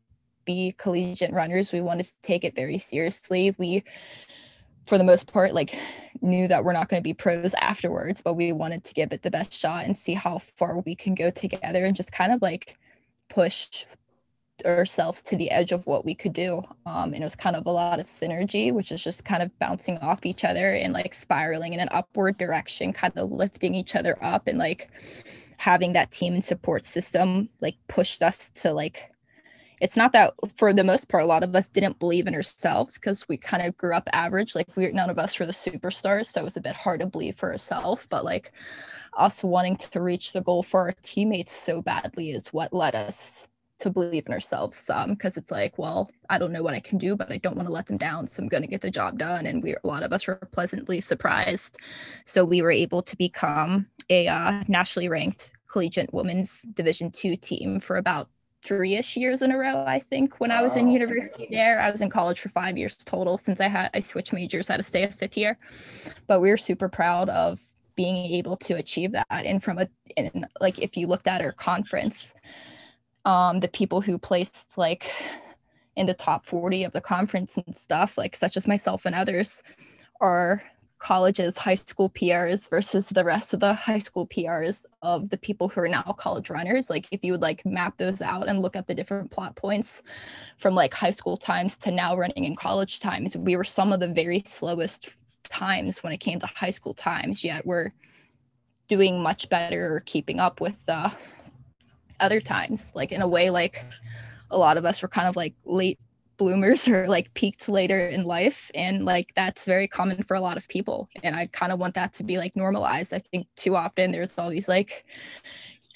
be collegiate runners. We wanted to take it very seriously. We for the most part, like knew that we're not going to be pros afterwards, but we wanted to give it the best shot and see how far we can go together and just kind of like push ourselves to the edge of what we could do. Um, and it was kind of a lot of synergy, which is just kind of bouncing off each other and like spiraling in an upward direction, kind of lifting each other up and like having that team and support system like pushed us to like, it's not that for the most part, a lot of us didn't believe in ourselves because we kind of grew up average. Like we, none of us were the superstars. So it was a bit hard to believe for ourselves, but like us wanting to reach the goal for our teammates so badly is what led us to believe in ourselves some. Cause it's like, well, I don't know what I can do, but I don't want to let them down. So I'm going to get the job done. And we, a lot of us were pleasantly surprised. So we were able to become a uh, nationally ranked collegiate women's Division two team for about three-ish years in a row, I think, when I was in university there. I was in college for five years total since I had I switched majors, I had to stay a fifth year. But we were super proud of being able to achieve that. And from a, and like, if you looked at our conference, um, the people who placed like in the top forty of the conference and stuff, like such as myself and others, are colleges, high school P Rs versus the rest of the high school P Rs of the people who are now college runners. Like if you would like map those out and look at the different plot points from like high school times to now running in college times, we were some of the very slowest times when it came to high school times, yet we're doing much better or keeping up with uh, other times. Like in a way, like a lot of us were kind of like late bloomers are like peaked later in life, and like that's very common for a lot of people, and I kind of want that to be like normalized. I think too often there's all these like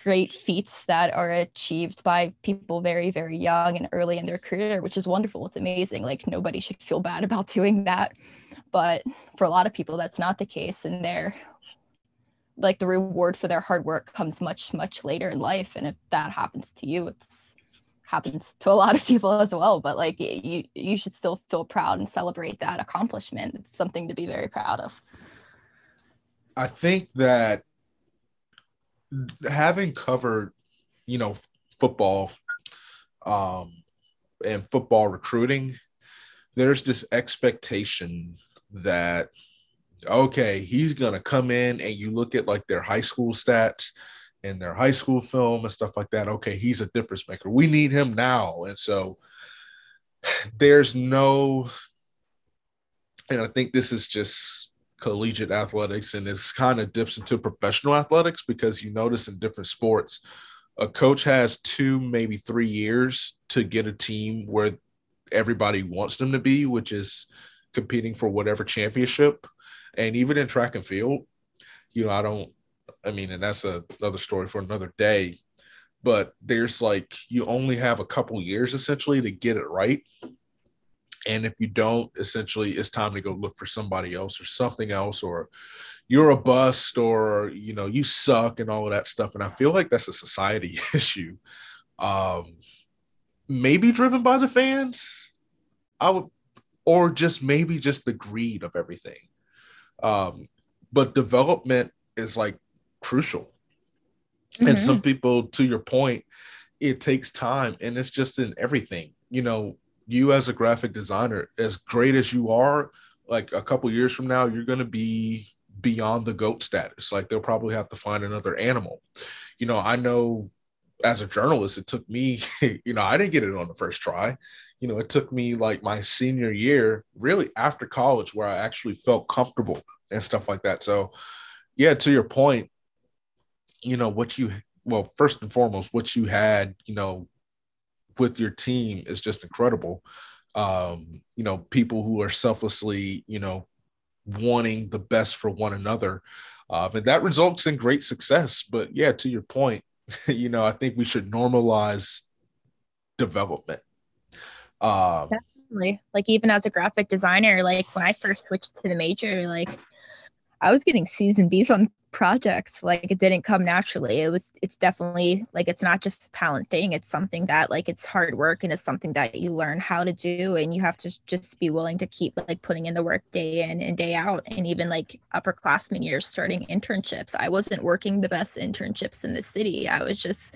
great feats that are achieved by people very, very young and early in their career, which is wonderful. It's amazing. Like nobody should feel bad about doing that, but for a lot of people that's not the case, and they're like the reward for their hard work comes much, much later in life. And if that happens to you, it's happens to a lot of people as well, but like you you should still feel proud and celebrate that accomplishment. It's something to be very proud of. I think that having covered, you know, football um and football recruiting, there's this expectation that, okay, he's going to come in, and you look at like their high school stats and their high school film and stuff like that. Okay, he's a difference maker. We need him now. And so there's no, and I think this is just collegiate athletics, and it's kind of dips into professional athletics, because you notice in different sports, a coach has two, maybe three years to get a team where everybody wants them to be, which is competing for whatever championship. And even in track and field, you know, I don't, I mean, and that's a, another story for another day, but there's like, you only have a couple years essentially to get it right. And if you don't, essentially it's time to go look for somebody else or something else, or you're a bust, or, you know, you suck and all of that stuff. And I feel like that's a society issue. Um, maybe driven by the fans, I would, or just maybe just the greed of everything. Um, but development is like crucial. Mm-hmm. And some people, to your point, it takes time, and it's just in everything, you know. You as a graphic designer, as great as you are, like a couple years from now, you're going to be beyond the GOAT status. Like they'll probably have to find another animal. You know, I know as a journalist, it took me, you know, I didn't get it on the first try. You know, it took me like my senior year, really after college, where I actually felt comfortable and stuff like that. So yeah, to your point, you know, what you, well, first and foremost, what you had, you know, with your team is just incredible. Um, you know, people who are selflessly, you know, wanting the best for one another. Um, and that results in great success. But yeah, to your point, you know, I think we should normalize development. Um, Definitely. Like even as a graphic designer, like when I first switched to the major, like I was getting C's and B's on projects. Like it didn't come naturally. It was, it's definitely like, it's not just a talent thing. It's something that like, it's hard work, and it's something that you learn how to do, and you have to just be willing to keep like putting in the work day in and day out. And even like upperclassmen years starting internships, I wasn't working the best internships in the city. I was just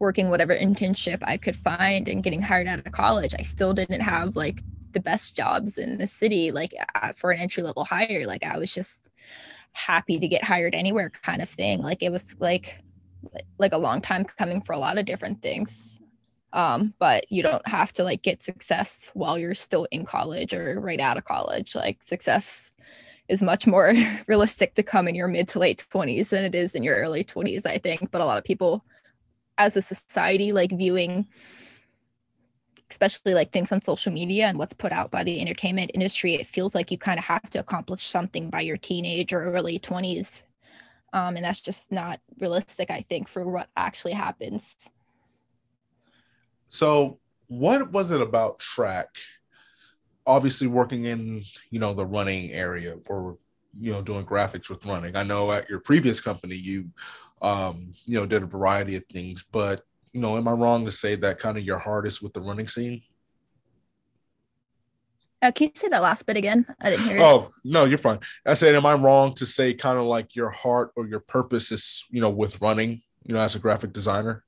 working whatever internship I could find and getting hired out of college. I still didn't have like the best jobs in the city, like for an entry level hire. Like I was just happy to get hired anywhere kind of thing. Like it was like like a long time coming for a lot of different things. Um, but you don't have to like get success while you're still in college or right out of college. Like success is much more realistic to come in your mid to late twenties than it is in your early twenties, I think. But a lot of people as a society, like viewing especially like things on social media and what's put out by the entertainment industry, it feels like you kind of have to accomplish something by your teenage or early twenties. Um, and that's just not realistic, I think, for what actually happens. So what was it about track? Obviously working in, you know, the running area for, you know, doing graphics with running. I know at your previous company, you, um, you know, did a variety of things, but you know, am I wrong to say that kind of your hardest with the running scene? Uh, can you say that last bit again? I didn't hear it. Oh, no, you're fine. I said, am I wrong to say kind of like your heart or your purpose is, you know, with running, you know, as a graphic designer?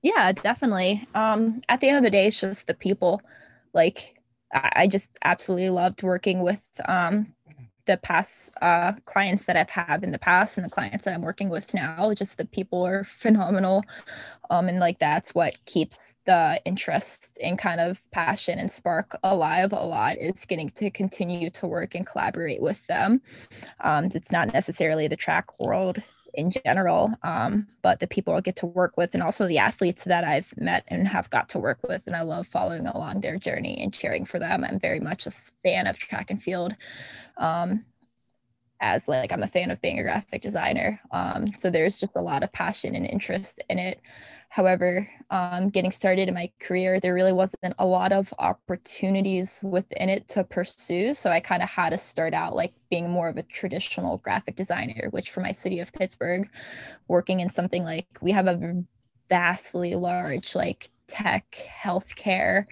Yeah, definitely. Um, at the end of the day, it's just the people. Like, I just absolutely loved working with um, the past uh, clients that I've had in the past and the clients that I'm working with now. Just the people are phenomenal. Um, and like, that's what keeps the interest and kind of passion and spark alive a lot, is getting to continue to work and collaborate with them. Um, it's not necessarily the track world in general, um, but the people I get to work with, and also the athletes that I've met and have got to work with. And I love following along their journey and cheering for them. I'm very much a fan of track and field, um, as like I'm a fan of being a graphic designer. Um, so there's just a lot of passion and interest in it. However, um, getting started in my career, there really wasn't a lot of opportunities within it to pursue. So I kind of had to start out like being more of a traditional graphic designer, which for my city of Pittsburgh, working in something like, we have a vastly large like tech, healthcare,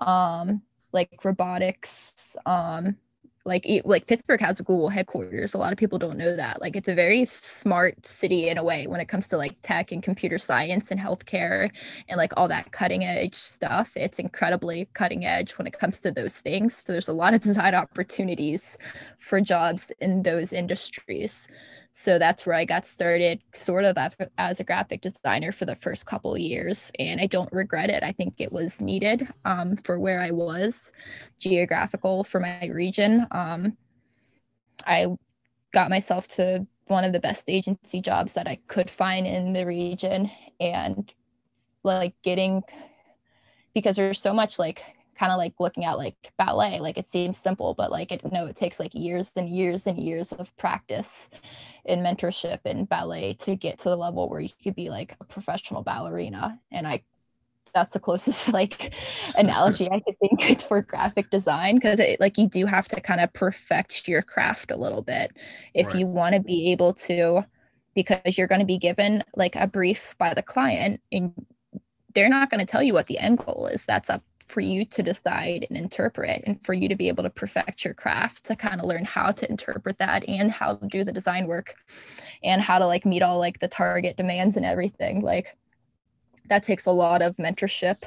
um, like robotics, um, like like Pittsburgh has a Google headquarters. A lot of people don't know that. Like, it's a very smart city in a way when it comes to like tech and computer science and healthcare and like all that cutting edge stuff. It's incredibly cutting edge when it comes to those things. So there's a lot of design opportunities for jobs in those industries. So that's where I got started, sort of as a graphic designer for the first couple of years. And I don't regret it. I think it was needed um, for where I was, geographical for my region. Um, I got myself to one of the best agency jobs that I could find in the region. And like getting, because there's so much like, kind of like looking at like ballet, like it seems simple, but like it, no, it takes like years and years and years of practice and mentorship in ballet to get to the level where you could be like a professional ballerina. And I, that's the closest like analogy I could think for graphic design, because it like you do have to kind of perfect your craft a little bit if right. you want to be able to, because you're going to be given like a brief by the client and they're not going to tell you what the end goal is. That's up for you to decide and interpret, and for you to be able to perfect your craft, to kind of learn how to interpret that and how to do the design work and how to like meet all like the target demands and everything. Like that takes a lot of mentorship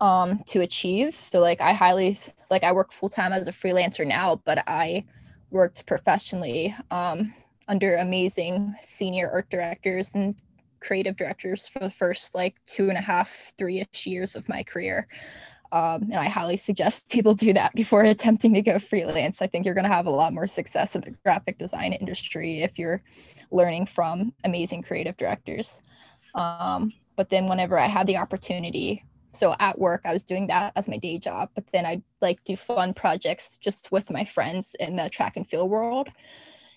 um, to achieve. So like I highly, like I work full time as a freelancer now, but I worked professionally um, under amazing senior art directors and creative directors for the first like two and a half, three-ish years of my career. Um, and I highly suggest people do that before attempting to go freelance. I think you're going to have a lot more success in the graphic design industry if you're learning from amazing creative directors. Um, but then whenever I had the opportunity, so at work, I was doing that as my day job, but then I'd like do fun projects just with my friends in the track and field world.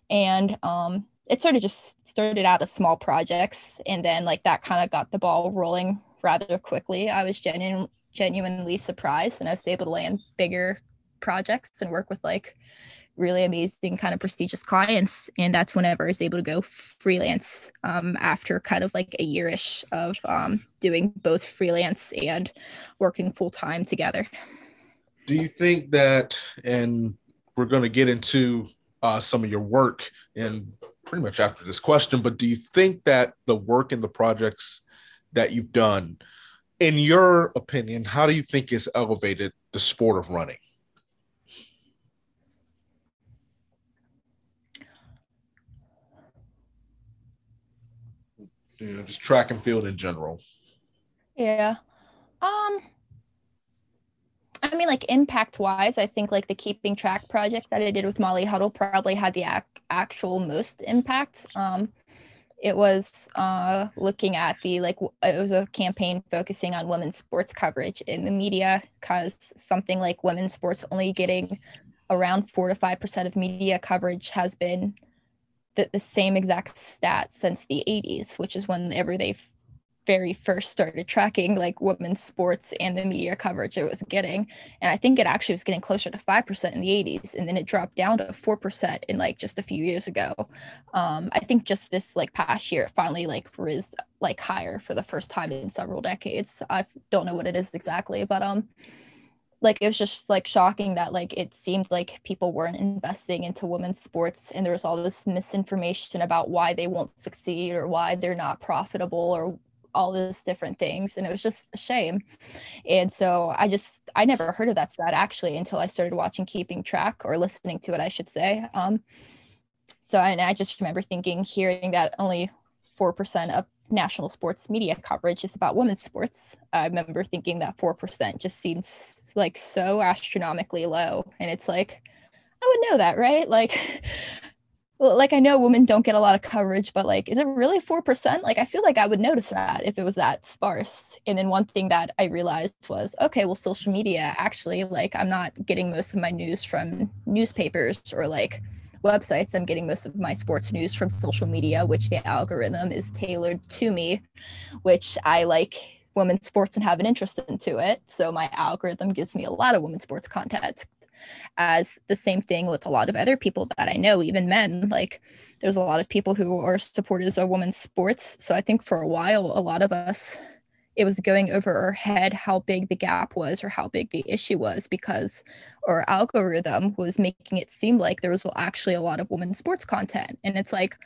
And, um, it sort of just started out as small projects, and then like that kind of got the ball rolling rather quickly. I was genu- genuinely surprised, and I was able to land bigger projects and work with like really amazing kind of prestigious clients. And that's whenever I was able to go freelance um, after kind of like a year-ish of um, doing both freelance and working full-time together. Do you think that, and we're going to get into uh, some of your work in pretty much after this question, but do you think that the work and the projects that you've done, in your opinion, how do you think has elevated the sport of running? You know, just track and field in general. Yeah. Um, I mean, like impact wise, I think like the Keeping Track project that I did with Molly Huddle probably had the ac- actual most impact. Um, it was uh, looking at the, like, w- it was a campaign focusing on women's sports coverage in the media, because something like women's sports only getting around four to five percent of media coverage has been the, the same exact stat since the eighties, which is whenever they've very first started tracking like women's sports and the media coverage it was getting. And I think it actually was getting closer to five percent in the eighties. And then it dropped down to four percent in like just a few years ago. Um, I think just this like past year, it finally like rizzed like higher for the first time in several decades. I don't know what it is exactly, but um, like it was just like shocking that like it seemed like people weren't investing into women's sports, and there was all this misinformation about why they won't succeed or why they're not profitable or all those different things. And it was just a shame. And so I just, I never heard of that stat actually until I started watching Keeping Track, or listening to it, I should say. Um, so, and I just remember thinking, hearing that only four percent of national sports media coverage is about women's sports. I remember thinking that four percent just seems like so astronomically low. And it's like, I would know that, right? Like, like I know women don't get a lot of coverage, but like, is it really four percent? Like, I feel like I would notice that if it was that sparse. And then one thing that I realized was, okay, well, social media, actually, like I'm not getting most of my news from newspapers or like websites. I'm getting most of my sports news from social media, which the algorithm is tailored to me, which I like women's sports and have an interest into it. So my algorithm gives me a lot of women's sports content. As the same thing with a lot of other people that I know, even men, like there's a lot of people who are supporters of women's sports. So I think for a while, a lot of us it was going over our head how big the gap was or how big the issue was, because our algorithm was making it seem like there was actually a lot of women's sports content. And it's like,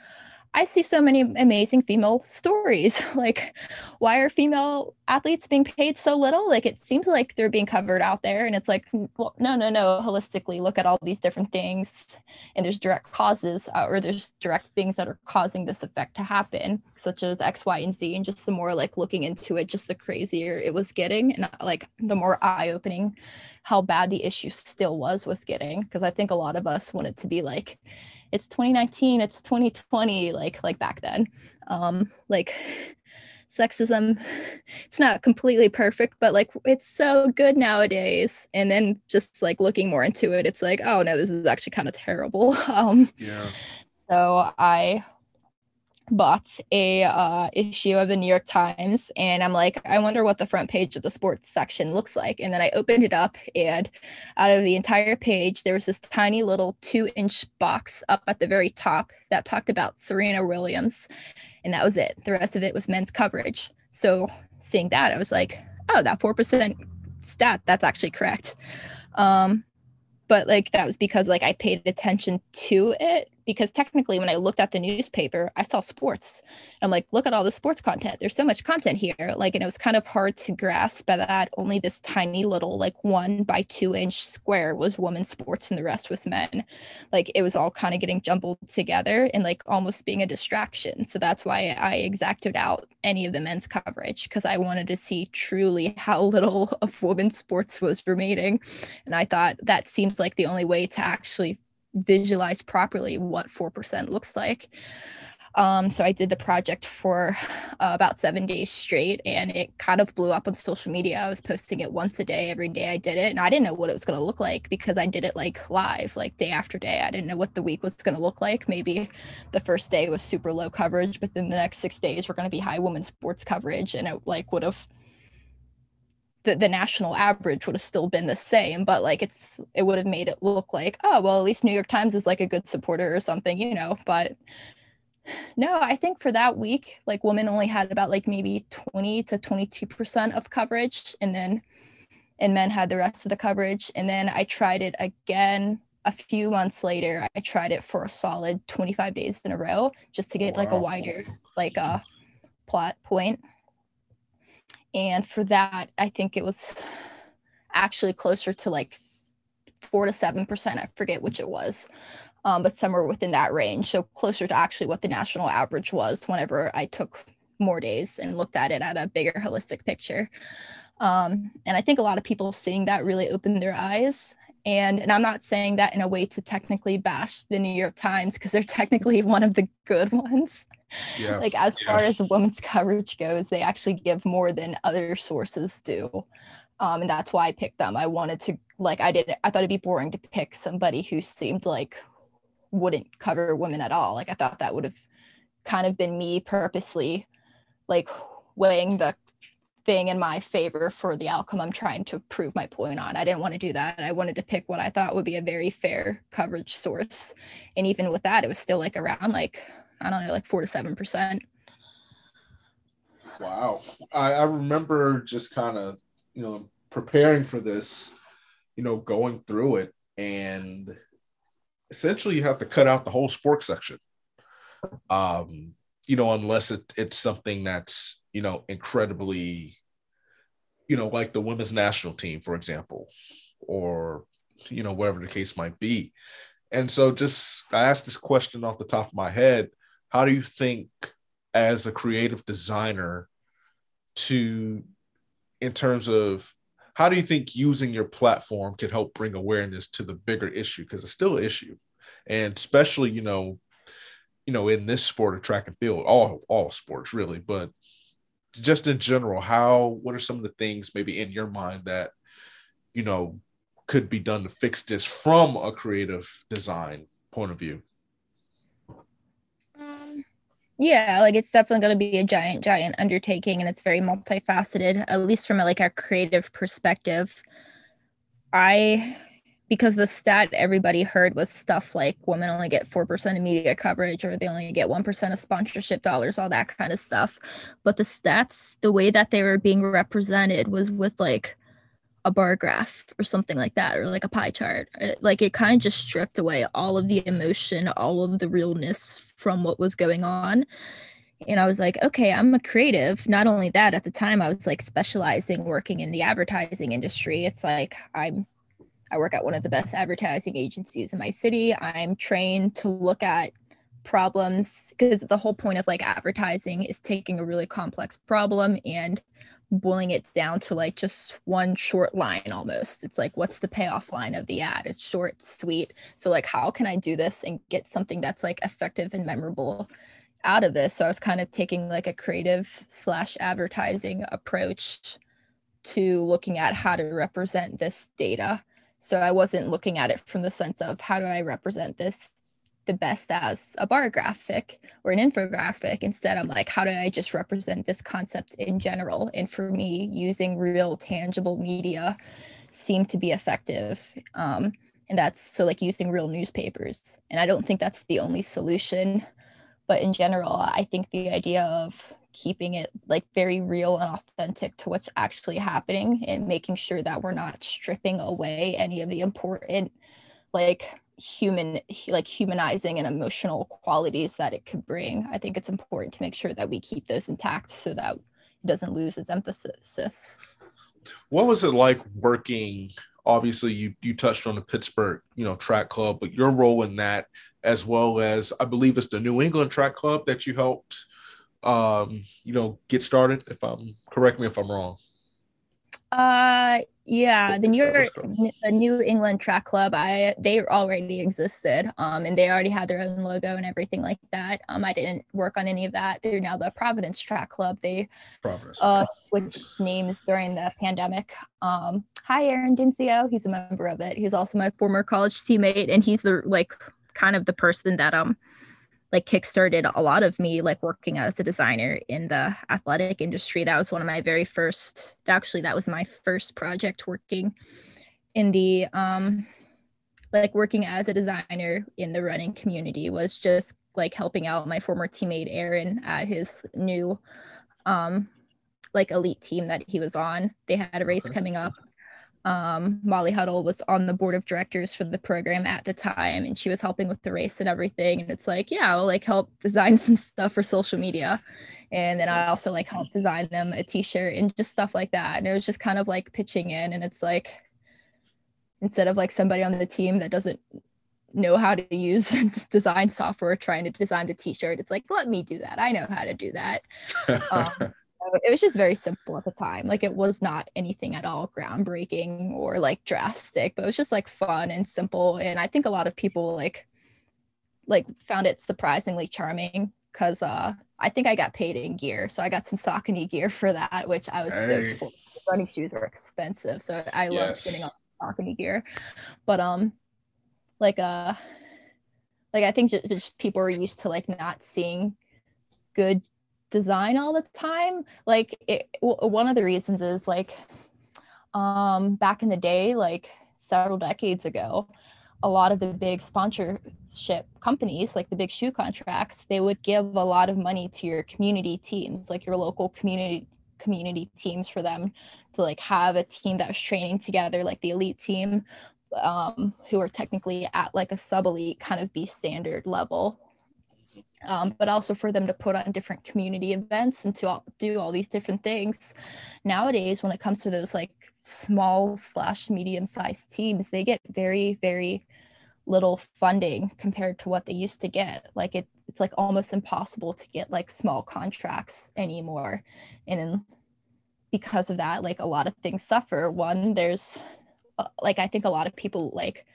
I see so many amazing female stories. Like, why are female athletes being paid so little? Like, it seems like they're being covered out there. And it's like, well, no, no, no, holistically look at all these different things. And there's direct causes uh, or there's direct things that are causing this effect to happen, such as X, Y, and Z. And just the more like looking into it, just the crazier it was getting. And like the more eye-opening how bad the issue still was, was getting. Because I think a lot of us want it to be like, it's twenty nineteen, it's twenty twenty, like like back then. Um, like sexism, it's not completely perfect, but like it's so good nowadays. And then just like looking more into it, it's like, oh no, this is actually kind of terrible. Um, yeah. So I bought a uh, issue of the New York Times, and I'm like, I wonder what the front page of the sports section looks like. And then I opened it up, and out of the entire page, there was this tiny little two inch box up at the very top that talked about Serena Williams. And that was it. The rest of it was men's coverage. So seeing that, I was like, oh, that four percent stat, that's actually correct. Um, but like, that was because like I paid attention to it, because technically when I looked at the newspaper, I saw sports. I'm like, look at all the sports content. There's so much content here. Like, and it was kind of hard to grasp that only this tiny little like one by two inch square was women's sports and the rest was men. Like, it was all kind of getting jumbled together and like almost being a distraction. So that's why I exacted out any of the men's coverage, because I wanted to see truly how little of women's sports was remaining. And I thought that seems like the only way to actually visualize properly what four percent looks like. Um, so I did the project for uh, about seven days straight, and it kind of blew up on social media. I was posting it once a day, every day I did it. And I didn't know what it was going to look like, because I did it like live, like day after day. I didn't know what the week was going to look like. Maybe the first day was super low coverage, but then the next six days were going to be high women's sports coverage. And it like would have The, the national average would have still been the same, but like it's it would have made it look like, oh well, at least New York Times is like a good supporter or something, you know. But no, I think for that week, like women only had about like maybe twenty to twenty-two percent of coverage, and then and men had the rest of the coverage. And then I tried it again a few months later. I tried it for a solid twenty-five days in a row, just to get wow. like a wider like uh plot point. And for that, I think it was actually closer to like four to seven percent. I forget which it was, um, but somewhere within that range. So closer to actually what the national average was whenever I took more days and looked at it at a bigger holistic picture. Um, and I think a lot of people seeing that really opened their eyes. And, and I'm not saying that in a way to technically bash the New York Times, because they're technically one of the good ones. Yeah. Like as yeah. far as women's coverage goes, they actually give more than other sources do. Um, and that's why I picked them. I wanted to, like, I did, I thought it'd be boring to pick somebody who seemed like wouldn't cover women at all. Like I thought that would have kind of been me purposely like weighing the thing in my favor for the outcome I'm trying to prove my point on. I didn't want to do that. I wanted to pick what I thought would be a very fair coverage source. And even with that, it was still like around like, I don't know, like four to seven percent. Wow. I, I remember just kind of, you know, preparing for this, you know, going through it, and essentially you have to cut out the whole sports section. Um, you know, unless it, it's something that's, you know, incredibly, you know, like the women's national team, for example, or, you know, whatever the case might be. And so just, I asked this question off the top of my head. How do you think, as a creative designer, to, in terms of, how do you think using your platform could help bring awareness to the bigger issue? Because it's still an issue. And especially, you know, you know, in this sport of track and field, all, all sports really, but just in general, how, what are some of the things maybe in your mind that, you know, could be done to fix this from a creative design point of view? Yeah, like it's definitely going to be a giant, giant undertaking, and it's very multifaceted, at least from a, like a creative perspective. I because the stat everybody heard was stuff like women only get four percent of media coverage, or they only get one percent of sponsorship dollars, all that kind of stuff. But the stats, the way that they were being represented was with like a bar graph or something like that, or like a pie chart. It, like it kind of just stripped away all of the emotion, all of the realness from what was going on. And I was like, okay, I'm a creative. Not only that, at the time I was like specializing, working in the advertising industry. It's like, I'm, I work at one of the best advertising agencies in my city. I'm trained to look at problems, because the whole point of like advertising is taking a really complex problem and boiling it down to like just one short line almost. It's like, what's the payoff line of the ad? It's short, sweet. So like, how can I do this and get something that's like effective and memorable out of this? So I was kind of taking like a creative slash advertising approach to looking at how to represent this data. So I wasn't looking at it from the sense of how do I represent this the best as a bar graphic or an infographic. Instead, I'm like, how do I just represent this concept in general? And for me, using real tangible media seemed to be effective. Um, and that's so like using real newspapers. And I don't think that's the only solution. But in general, I think the idea of keeping it like very real and authentic to what's actually happening, and making sure that we're not stripping away any of the important, like human, like humanizing and emotional qualities that it could bring. I think it's important to make sure that we keep those intact so that it doesn't lose its emphasis. What was it like working? Obviously, you you touched on the Pittsburgh, you know, track club, but your role in that, as well as I believe it's the New England track club that you helped, um, you know, get started. If I'm correct me if I'm wrong. Uh, yeah, the New York, the New England track club. I they already existed, um, and they already had their own logo and everything like that. Um, I didn't work on any of that. They're now the Providence Track Club. They Providence. uh switched names during the pandemic. Um, hi, Aaron Dincio. He's a member of it. He's also my former college teammate, and he's the like. kind of the person that um like kickstarted a lot of me like working as a designer in the athletic industry. That was one of my very first, actually that was my first project working in the um like working as a designer in the running community, was just like helping out my former teammate Aaron at his new um like elite team that he was on. They had a race coming up. Um, Molly Huddle was on the board of directors for the program at the time, and she was helping with the race and everything. And it's like, yeah, I'll like help design some stuff for social media. And then I also like helped design them a t-shirt and just stuff like that. And it was just kind of like pitching in. And it's like, instead of like somebody on the team that doesn't know how to use design software, trying to design the t-shirt, it's like, let me do that. I know how to do that. Um, It was just very simple at the time. Like it was not anything at all groundbreaking or like drastic, but it was just like fun and simple. And I think a lot of people like, like found it surprisingly charming, because uh, I think I got paid in gear. So I got some Saucony gear for that, which I was hey. stoked for. Running shoes were expensive. So I yes. loved getting on Saucony gear. But um, like, uh, like I think just, just people were used to like not seeing good design all the time. Like it, w- one of the reasons is like um back in the day, like several decades ago, a lot of the big sponsorship companies, like the big shoe contracts, they would give a lot of money to your community teams, like your local community community teams, for them to like have a team that was training together, like the elite team, um who are technically at like a sub elite kind of B standard level. Um, but also for them to put on different community events and to all, do all these different things. Nowadays, when it comes to those like small slash medium sized teams, they get very, very little funding compared to what they used to get. Like it, it's like almost impossible to get like small contracts anymore. And because of that, like a lot of things suffer. One, there's like, I think a lot of people like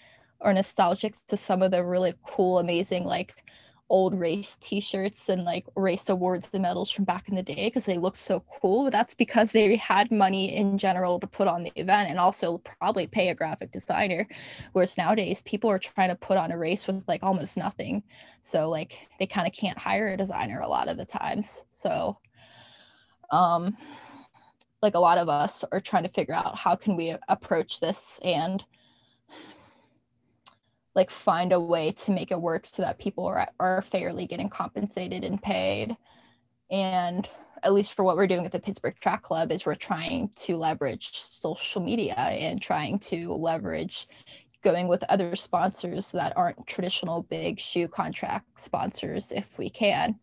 are nostalgic to some of the really cool, amazing, like old race t-shirts and like race awards and medals from back in the day, because they look so cool. That's because they had money in general to put on the event, and also probably pay a graphic designer, whereas nowadays people are trying to put on a race with like almost nothing. So like they kind of can't hire a designer a lot of the times. So um like a lot of us are trying to figure out how can we approach this and like find a way to make it work so that people are, are fairly getting compensated and paid. And at least for what we're doing at the Pittsburgh Track Club is we're trying to leverage social media and trying to leverage going with other sponsors that aren't traditional big shoe contract sponsors if we can,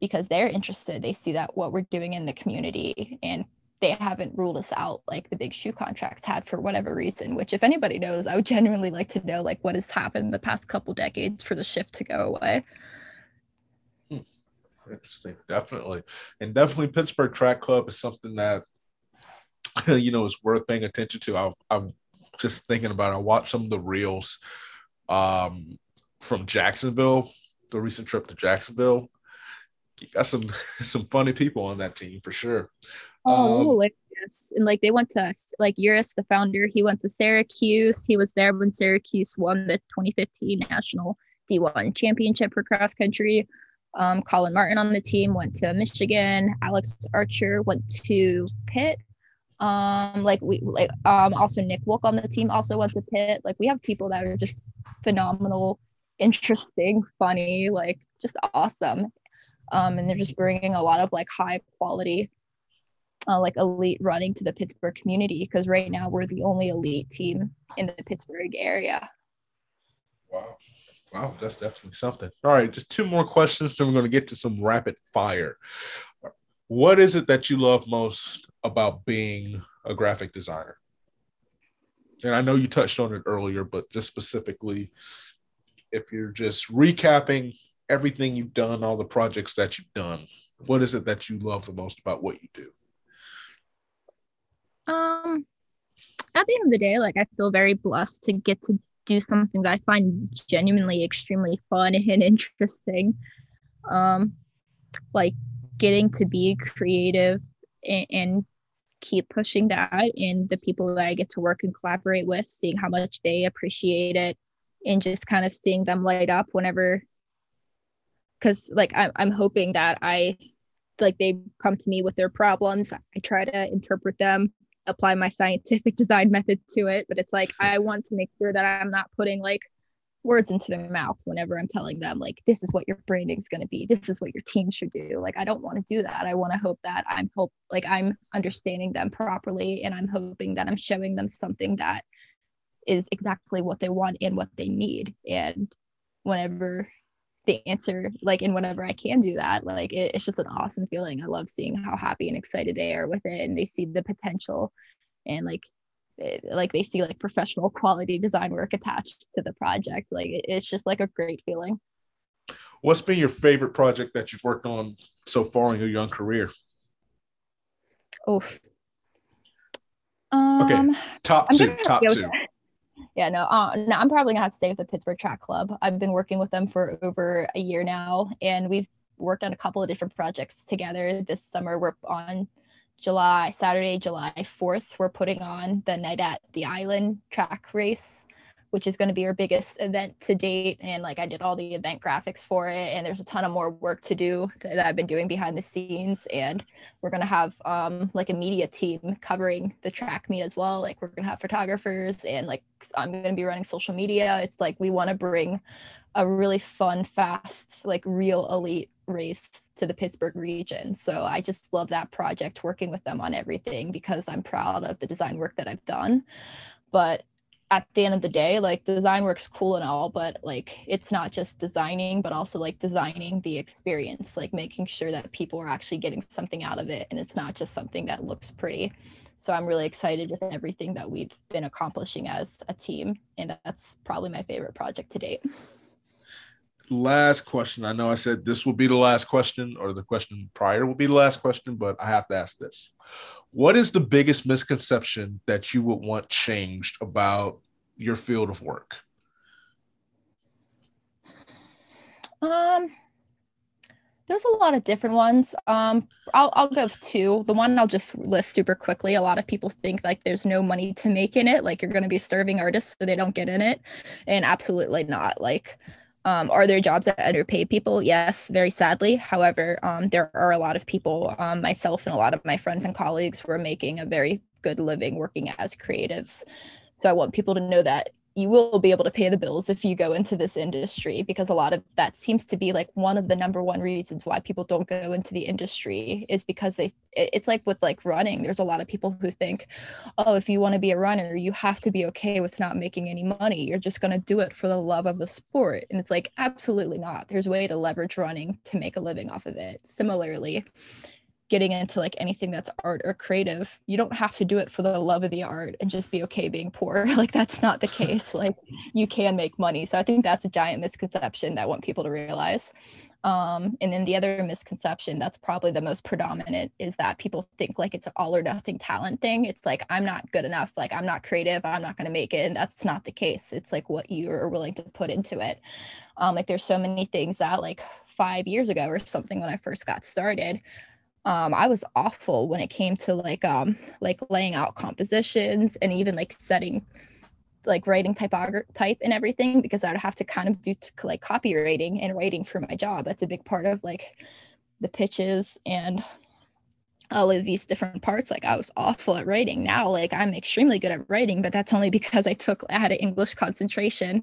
because they're interested. They see that what we're doing in the community, and they haven't ruled us out like the big shoe contracts had for whatever reason, which if anybody knows, I would genuinely like to know like what has happened the past couple decades for the shift to go away. Hmm. Interesting. Definitely. And definitely Pittsburgh Track Club is something that, you know, is worth paying attention to. I've, I've just thinking about it. I watched some of the reels um, from Jacksonville, the recent trip to Jacksonville. You got some, some funny people on that team for sure. Oh, um, yes. And like they went to like Uris, the founder, he went to Syracuse. He was there when Syracuse won the twenty fifteen National D one Championship for cross country. Um, Colin Martin on the team went to Michigan. Alex Archer went to Pitt. Um, like we like um also Nick Wolk on the team also went to Pitt. Like we have people that are just phenomenal, interesting, funny, like just awesome. Um, and they're just bringing a lot of like high quality, uh, like elite running to the Pittsburgh community, because right now we're the only elite team in the Pittsburgh area. Wow. Wow. That's definitely something. All right. Just two more questions. Then we're going to get to some rapid fire. What is it that you love most about being a graphic designer? And I know you touched on it earlier, but just specifically, if you're just recapping everything you've done, all the projects that you've done, what is it that you love the most about what you do? Um, at the end of the day, like I feel very blessed to get to do something that I find genuinely extremely fun and interesting. Um, like getting to be creative and, and keep pushing that, and the people that I get to work and collaborate with, seeing how much they appreciate it, and just kind of seeing them light up whenever. Because like I, I'm hoping that I like they come to me with their problems. I try to interpret them, apply my scientific design method to it. But it's like I want to make sure that I'm not putting like words into their mouth whenever I'm telling them like this is what your branding is going to be. This is what your team should do. Like I don't want to do that. I want to hope that I'm hope like I'm understanding them properly, and I'm hoping that I'm showing them something that is exactly what they want and what they need. And whenever the answer like and whenever I can do that, like it, it's just an awesome feeling. I love seeing how happy and excited they are with it, and they see the potential, and like it, like they see like professional quality design work attached to the project. Like it, it's just like a great feeling. What's been your favorite project that you've worked on so far in your young career? Oh um, okay top I'm two top two Yeah, no, uh, no, I'm probably gonna have to stay with the Pittsburgh Track Club. I've been working with them for over a year now, and we've worked on a couple of different projects together this summer. We're on July, Saturday, July fourth, we're putting on the Night at the Island track race, which is gonna be our biggest event to date. And like I did all the event graphics for it, and there's a ton of more work to do that I've been doing behind the scenes. And we're gonna have um, like a media team covering the track meet as well. Like we're gonna have photographers, and like I'm gonna be running social media. It's like we wanna bring a really fun, fast, like real elite race to the Pittsburgh region. So I just love that project, working with them on everything, because I'm proud of the design work that I've done. But at the end of the day, like design work's cool and all, but like it's not just designing, but also like designing the experience, like making sure that people are actually getting something out of it, and it's not just something that looks pretty. So I'm really excited with everything that we've been accomplishing as a team, and that's probably my favorite project to date. Last question. I know I said this will be the last question, or the question prior will be the last question, but I have to ask this. What is the biggest misconception that you would want changed about your field of work? Um, there's a lot of different ones. Um, I'll, I'll go with two. The one I'll just list super quickly. A lot of people think like there's no money to make in it. Like you're going to be starving artists so they don't get in it. And absolutely not. Like, Um, are there jobs that underpay people? Yes, very sadly. However, um, there are a lot of people, um, myself and a lot of my friends and colleagues, were making a very good living working as creatives. So I want people to know that you will be able to pay the bills if you go into this industry, because a lot of that seems to be like one of the number one reasons why people don't go into the industry is because they, it's like with like running, there's a lot of people who think, oh, if you want to be a runner, you have to be okay with not making any money. You're just going to do it for the love of the sport. And it's like, absolutely not. There's a way to leverage running to make a living off of it. Similarly, getting into like anything that's art or creative, you don't have to do it for the love of the art and just be okay being poor. Like, that's not the case. Like, you can make money. So I think that's a giant misconception that I want people to realize. Um, and then the other misconception that's probably the most predominant is that people think like it's an all or nothing talent thing. It's like, I'm not good enough. Like, I'm not creative. I'm not going to make it. And that's not the case. It's like what you are willing to put into it. Um, like there's so many things that like five years ago or something when I first got started, Um, I was awful when it came to like um, like laying out compositions and even like setting, like writing typography type and everything, because I would have to kind of do t- like copywriting and writing for my job. That's a big part of like the pitches and all of these different parts. Like, I was awful at writing. Now, like, I'm extremely good at writing, but that's only because I took I had an English concentration.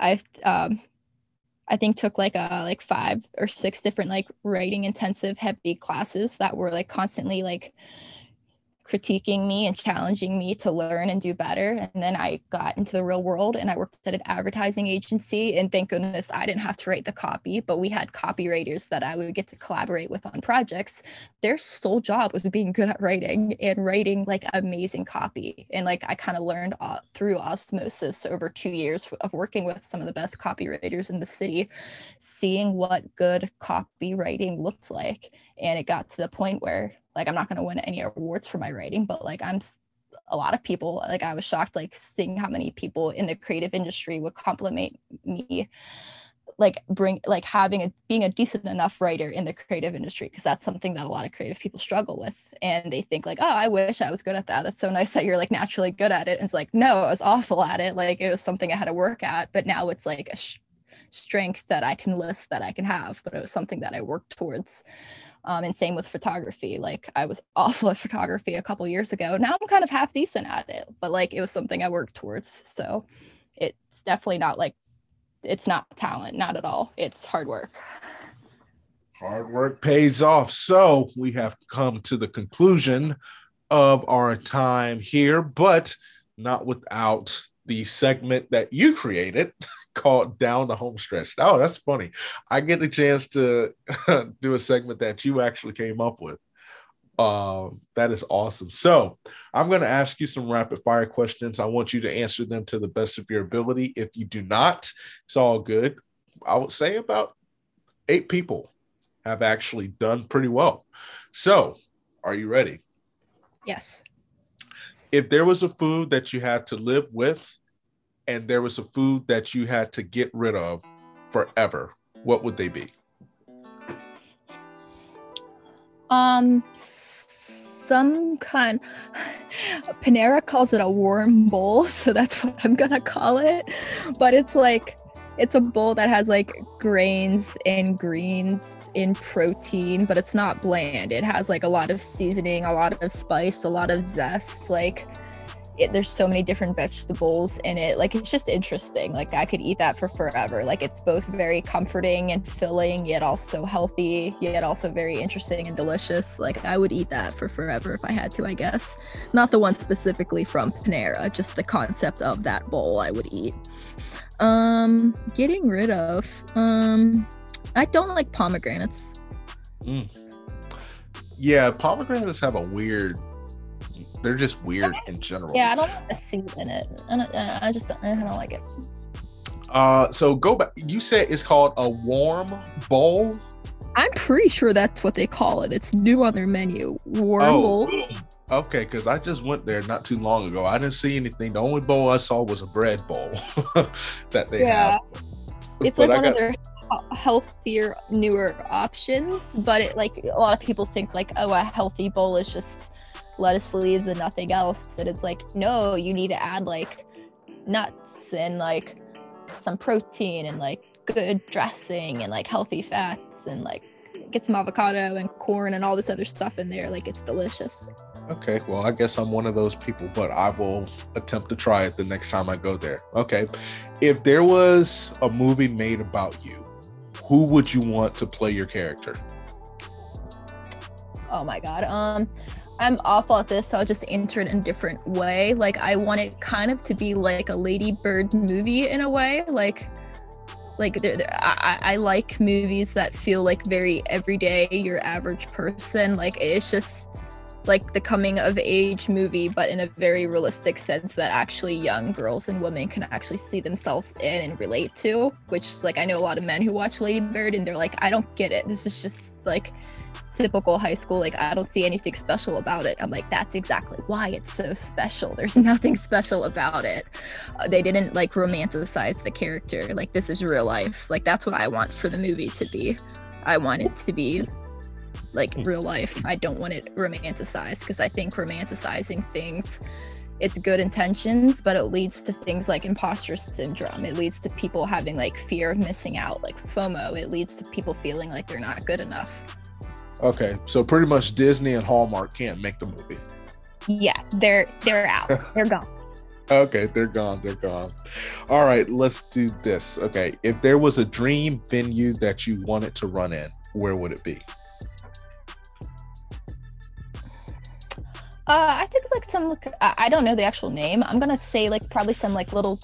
I um, I think took like a like five or six different like writing intensive heavy classes that were like constantly like critiquing me and challenging me to learn and do better. And then I got into the real world and I worked at an advertising agency, and thank goodness I didn't have to write the copy, but we had copywriters that I would get to collaborate with on projects. Their sole job was being good at writing and writing like amazing copy. And like, I kind of learned uh, through osmosis over two years of working with some of the best copywriters in the city, seeing what good copywriting looked like. And it got to the point where like, I'm not going to win any awards for my writing, but like, I'm a lot of people, like, I was shocked, like seeing how many people in the creative industry would compliment me, like bring, like having a, being a decent enough writer in the creative industry. Cause that's something that a lot of creative people struggle with. And they think like, oh, I wish I was good at that. That's so nice that you're like naturally good at it. And it's like, no, I was awful at it. Like, it was something I had to work at, but now it's like a sh- strength that I can list that I can have, but it was something that I worked towards. Um, and same with photography. Like, I was awful at photography a couple years ago. Now I'm kind of half decent at it, but like, it was something I worked towards. So it's definitely not like, it's not talent, not at all. It's hard work. Hard work pays off. So we have come to the conclusion of our time here, but not without the segment that you created called Down the Home Stretch. Oh, that's funny. I get a chance to do a segment that you actually came up with. Uh, that is awesome. So I'm going to ask you some rapid fire questions. I want you to answer them to the best of your ability. If you do not, it's all good. I would say about eight people have actually done pretty well. So are you ready? Yes. If there was a food that you had to live with and there was a food that you had to get rid of forever, what would they be? Um, some kind, Panera calls it a warm bowl, so that's what I'm gonna call it. But it's like, it's a bowl that has like grains and greens in protein, but it's not bland. It has like a lot of seasoning, a lot of spice, a lot of zest. Like, it, there's so many different vegetables in it. Like, it's just interesting. Like, I could eat that for forever. Like, it's both very comforting and filling, yet also healthy, yet also very interesting and delicious. Like, I would eat that for forever if I had to, I guess. Not the one specifically from Panera, just the concept of that bowl I would eat. Um, getting rid of, um, I don't like pomegranates. Mm. Yeah, pomegranates have a weird, they're just weird in general. Yeah, I don't like the seed in it. I, don't, I just don't, I don't like it. Uh, so go back. You said it's called a warm bowl? I'm pretty sure that's what they call it. It's new on their menu. Warm oh, bowl. Okay, because I just went there not too long ago. I didn't see anything. The only bowl I saw was a bread bowl that they yeah. have. It's but like I one got- of their healthier, newer options, but it, like, a lot of people think like, oh, a healthy bowl is just lettuce leaves and nothing else. And it's like, no, you need to add like nuts and like some protein and like good dressing and like healthy fats and like Get some avocado and corn and all this other stuff in there. Like, it's delicious. Okay, well, I guess I'm one of those people, but I will attempt to try it the next time I go there. Okay. If there was a movie made about you, who would you want to play your character? Oh my God. Um, I'm awful at this, so I'll just answer it in a different way. Like, I want it kind of to be like a Lady Bird movie in a way. Like, like they're, they're, I, I like movies that feel like very everyday, your average person. Like, it's just like the coming of age movie, but in a very realistic sense that actually young girls and women can actually see themselves in and relate to, which, like, I know a lot of men who watch Lady Bird and they're like, I don't get it. This is just like typical high school. Like, I don't see anything special about it. I'm like, that's exactly why it's so special. There's nothing special about it. Uh, they didn't like romanticize the character. Like, this is real life. Like, that's what I want for the movie to be. I want it to be like real life. I don't want it romanticized, because I think romanticizing things, it's good intentions, but it leads to things like imposter syndrome. It leads to people having like fear of missing out, like FOMO. It leads to people feeling like they're not good enough. Okay, so pretty much Disney and Hallmark can't make the movie. Yeah, they're they're out. They're gone. Okay, they're gone. They're gone. All right, let's do this. Okay, if there was a dream venue that you wanted to run in, where would it be? Uh, I think like some, I don't know the actual name. I'm going to say like probably some like little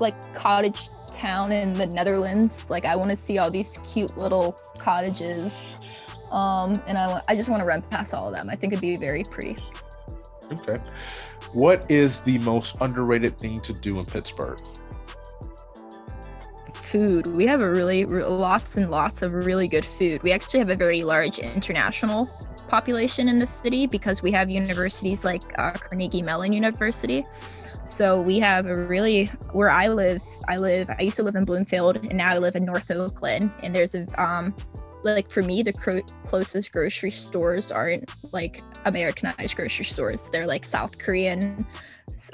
like cottage town in the Netherlands. Like, I want to see all these cute little cottages. Um, and I want, I just want to run past all of them. I think it'd be very pretty. Okay. What is the most underrated thing to do in Pittsburgh? Food. We have a really, lots and lots of really good food. We actually have a very large international population in the city because we have universities like uh, Carnegie Mellon University. So we have a really, where I live, I live, I used to live in Bloomfield and now I live in North Oakland. And there's a, um, like for me, the cro- closest grocery stores aren't like Americanized grocery stores. They're like South Korean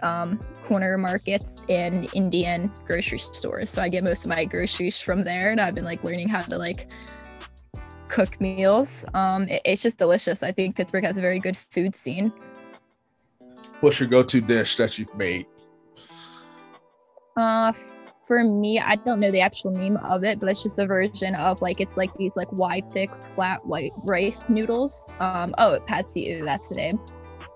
um, corner markets and Indian grocery stores. So I get most of my groceries from there, and I've been like learning how to like cook meals. Um, it, it's just delicious. I think Pittsburgh has a very good food scene. What's your go-to dish that you've made? Uh, for me, I don't know the actual name of it, but it's just a version of like, it's like these like wide, thick, flat white rice noodles. Um, oh, pad see ew, that's the name.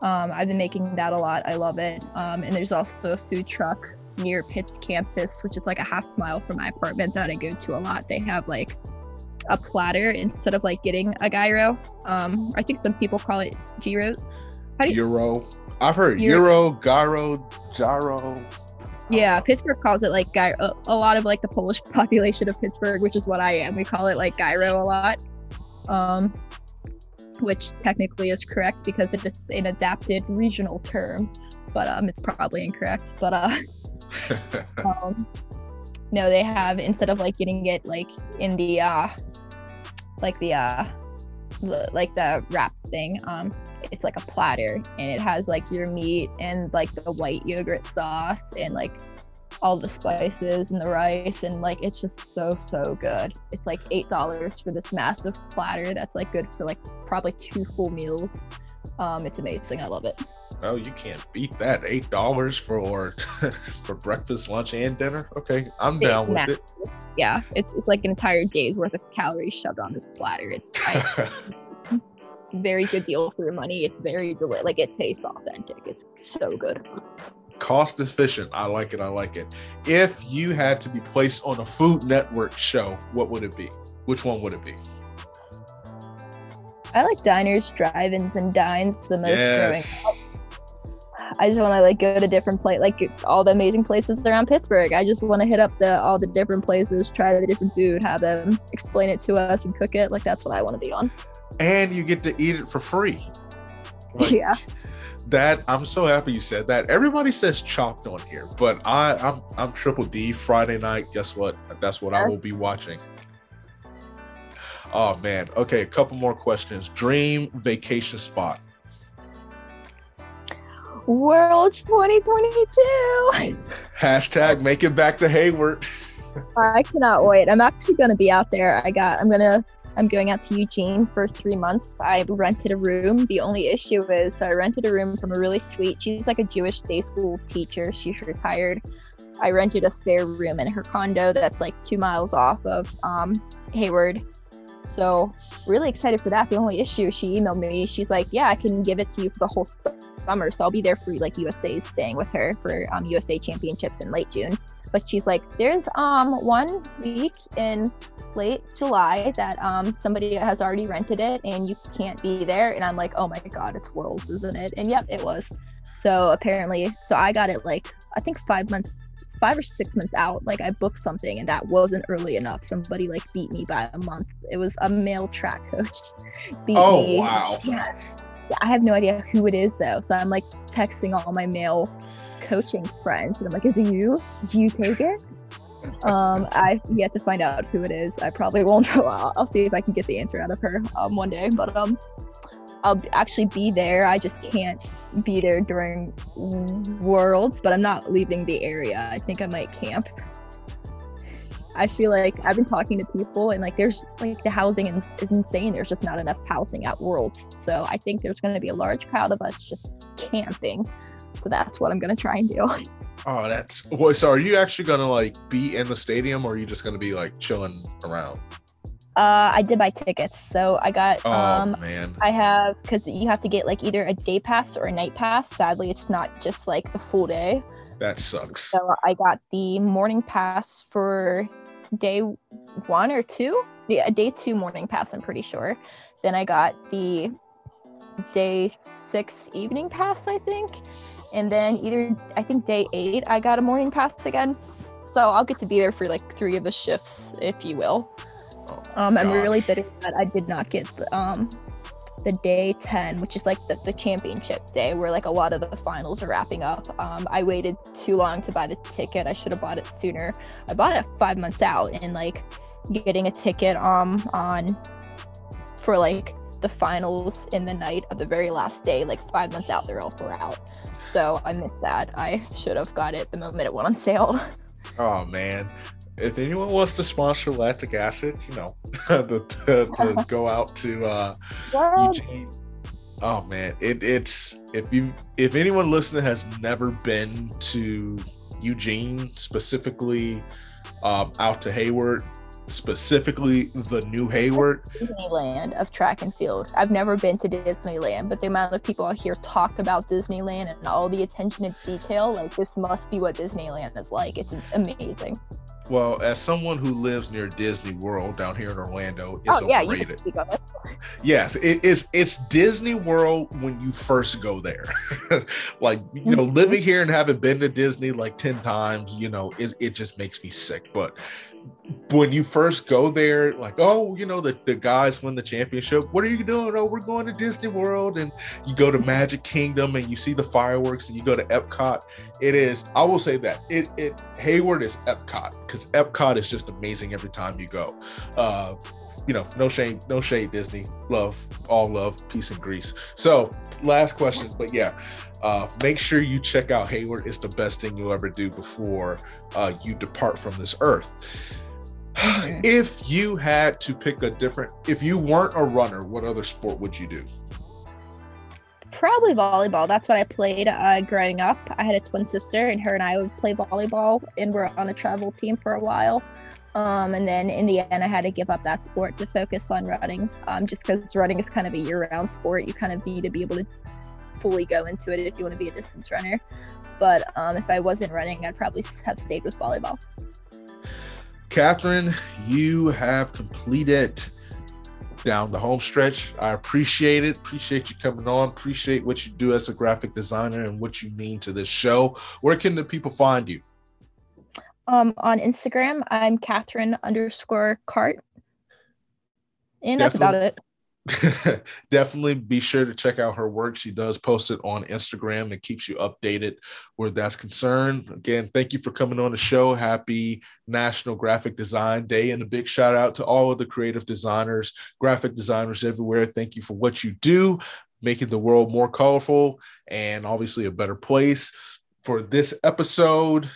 Um, I've been making that a lot. I love it. Um, and there's also a food truck near Pitt's campus, which is like a half mile from my apartment that I go to a lot. They have like a platter instead of like getting a gyro. Um, I think some people call it gyro. How do you- Euro. I've heard Euro, gyro, gyro. Yeah, Pittsburgh calls it like gyro. A lot of like the Polish population of Pittsburgh, which is what I am, we call it like gyro a lot, um, which technically is correct because it is an adapted regional term, but um, it's probably incorrect. But uh, um, no, they have, instead of like getting it like in the uh, like the uh, like the wrap thing. Um, it's like a platter and it has like your meat and like the white yogurt sauce and like all the spices and the rice, and like it's just so so good. It's like eight dollars for this massive platter that's like good for like probably two full meals. Um it's amazing. I love it. Oh, you can't beat that. Eight dollars for for breakfast, lunch, and dinner. Okay, I'm it's down with massive. It yeah it's, it's like an entire day's worth of calories shoved on this platter. It's I, very good deal for your money. It's very deli- like it tastes authentic. It's so good. Cost efficient. I like it. I like it. If you had to be placed on a Food Network show, what would it be? Which one would it be? I like Diners, Drive-Ins, and Dines the most. Yes. I just want to like go to different place, like all the amazing places around Pittsburgh. I just want to hit up the all the different places, try the different food, have them explain it to us and cook it. Like, that's what I want to be on. And you get to eat it for free. Like, yeah. That, I'm so happy you said that. Everybody says Chopped on here, but I, I'm I'm Triple D Friday night. Guess what? That's what yeah. I will be watching. Oh man. Okay, a couple more questions. Dream vacation spot. Worlds twenty twenty-two. Hashtag make it back to Hayward. I cannot wait. I'm actually gonna be out there. I got I'm gonna I'm going out to Eugene for three months. I rented a room. The only issue is I rented a room from a really sweet, she's like a Jewish day school teacher. She's retired. I rented a spare room in her condo that's like two miles off of um, Hayward. So really excited for that. The only issue, she emailed me. She's like, yeah, I can give it to you for the whole summer. So I'll be there for like U S A's, staying with her for um, U S A championships in late June. But she's like, there's um one week in late July that um somebody has already rented it and you can't be there. And I'm like, oh my God, it's Worlds, isn't it? And yep, it was. So apparently, so I got it like, I think five months, five or six months out, like I booked something and that wasn't early enough. Somebody like beat me by a month. It was a male track coach. Beat oh, me. Wow. Yeah. I have no idea who it is though. So I'm like texting all my male coaching friends and I'm like, is it you? Did you take it? um I've yet to find out who it is. I probably won't know. I'll, I'll see if I can get the answer out of her um one day, but um I'll actually be there. I just can't be there during Worlds, but I'm not leaving the area. I think I might camp. I feel like I've been talking to people and like there's like the housing is insane. There's just not enough housing at Worlds, so I think there's going to be a large crowd of us just camping. So that's what I'm going to try and do. Oh, that's well, so are you actually going to like be in the stadium or are you just going to be like chilling around? Uh, I did buy tickets. So I got, oh, um, man. I have, cause you have to get like either a day pass or a night pass. Sadly, it's not just like the full day. That sucks. So I got the morning pass for day one or two. Yeah. Day two morning pass, I'm pretty sure. Then I got the day six evening pass, I think. And then either, I think day eight, I got a morning pass again. So I'll get to be there for like three of the shifts, if you will. Oh, um, I'm really bitter that I did not get the, um, the day ten, which is like the, the championship day where like a lot of the finals are wrapping up. Um, I waited too long to buy the ticket. I should have bought it sooner. I bought it five months out, and like getting a ticket um on for like the finals in the night of the very last day, like five months out, they're also out. So I missed that. I should have got it the moment it went on sale. Oh man, if anyone wants to sponsor Lactic Acid, you know, the, to, to go out to uh Eugene. Oh man, it, it's if you if anyone listening has never been to Eugene, specifically um out to Hayward, specifically the new Hayward, Disneyland of track and field. I've never been to Disneyland, but the amount of people out here talk about Disneyland and all the attention to detail, like this must be what Disneyland is like. It's amazing. Well, as someone who lives near Disney World down here in Orlando, it's oh, yeah, overrated. You can speak on it. Yes, it, it's it's Disney World when you first go there. Like, you know, living here and having been to Disney like ten times, you know, it, it just makes me sick. But when you first go there, like, oh, you know, the, the guys win the championship. What are you doing? Oh, we're going to Disney World. And you go to Magic Kingdom and you see the fireworks and you go to Epcot. It is, I will say that, it, it Hayward is Epcot, because Epcot is just amazing every time you go. Uh, you know, no shame, no shade, Disney. Love, all love, peace and grease. So last question, but yeah, uh, make sure you check out Hayward. It's the best thing you'll ever do before uh, you depart from this earth. If you had to pick a different, if you weren't a runner, what other sport would you do? Probably volleyball. That's what I played uh, growing up. I had a twin sister and her and I would play volleyball and we're on a travel team for a while. Um, and then in the end, I had to give up that sport to focus on running, um, just because running is kind of a year-round sport. You kind of need to be able to fully go into it if you want to be a distance runner. But um, if I wasn't running, I'd probably have stayed with volleyball. Catherine, you have completed down the home stretch. I appreciate it. Appreciate you coming on. Appreciate what you do as a graphic designer and what you mean to this show. Where can the people find you? Um, on Instagram, I'm Catherine underscore cart. And that's about it. Definitely be sure to check out her work. She does post it on Instagram and keeps you updated where that's concerned. Again, thank you for coming on the show. Happy National Graphic Design Day, and a big shout out to all of the creative designers, graphic designers everywhere. Thank you for what you do, making the world more colorful and obviously a better place. For this episode,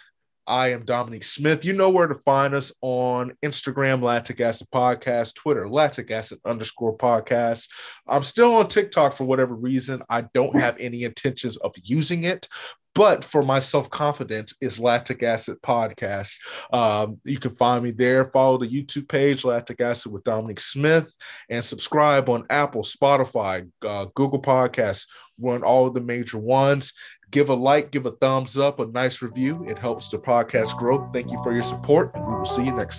I am Dominique Smith. You know where to find us on Instagram, Lactic Acid Podcast, Twitter, Lactic Acid underscore podcast. I'm still on TikTok for whatever reason. I don't have any intentions of using it, but for my self-confidence is Lactic Acid Podcast. Um, you can find me there. Follow the YouTube page, Lactic Acid with Dominique Smith, and subscribe on Apple, Spotify, uh, Google Podcasts. We're on all of the major ones. Give a like, give a thumbs up, a nice review. It helps the podcast grow. Thank you for your support, and we will see you next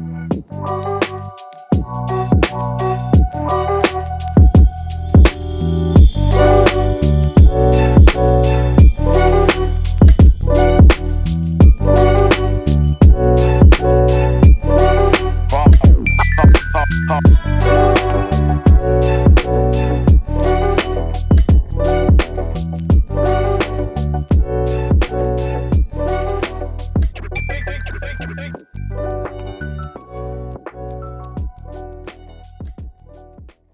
time.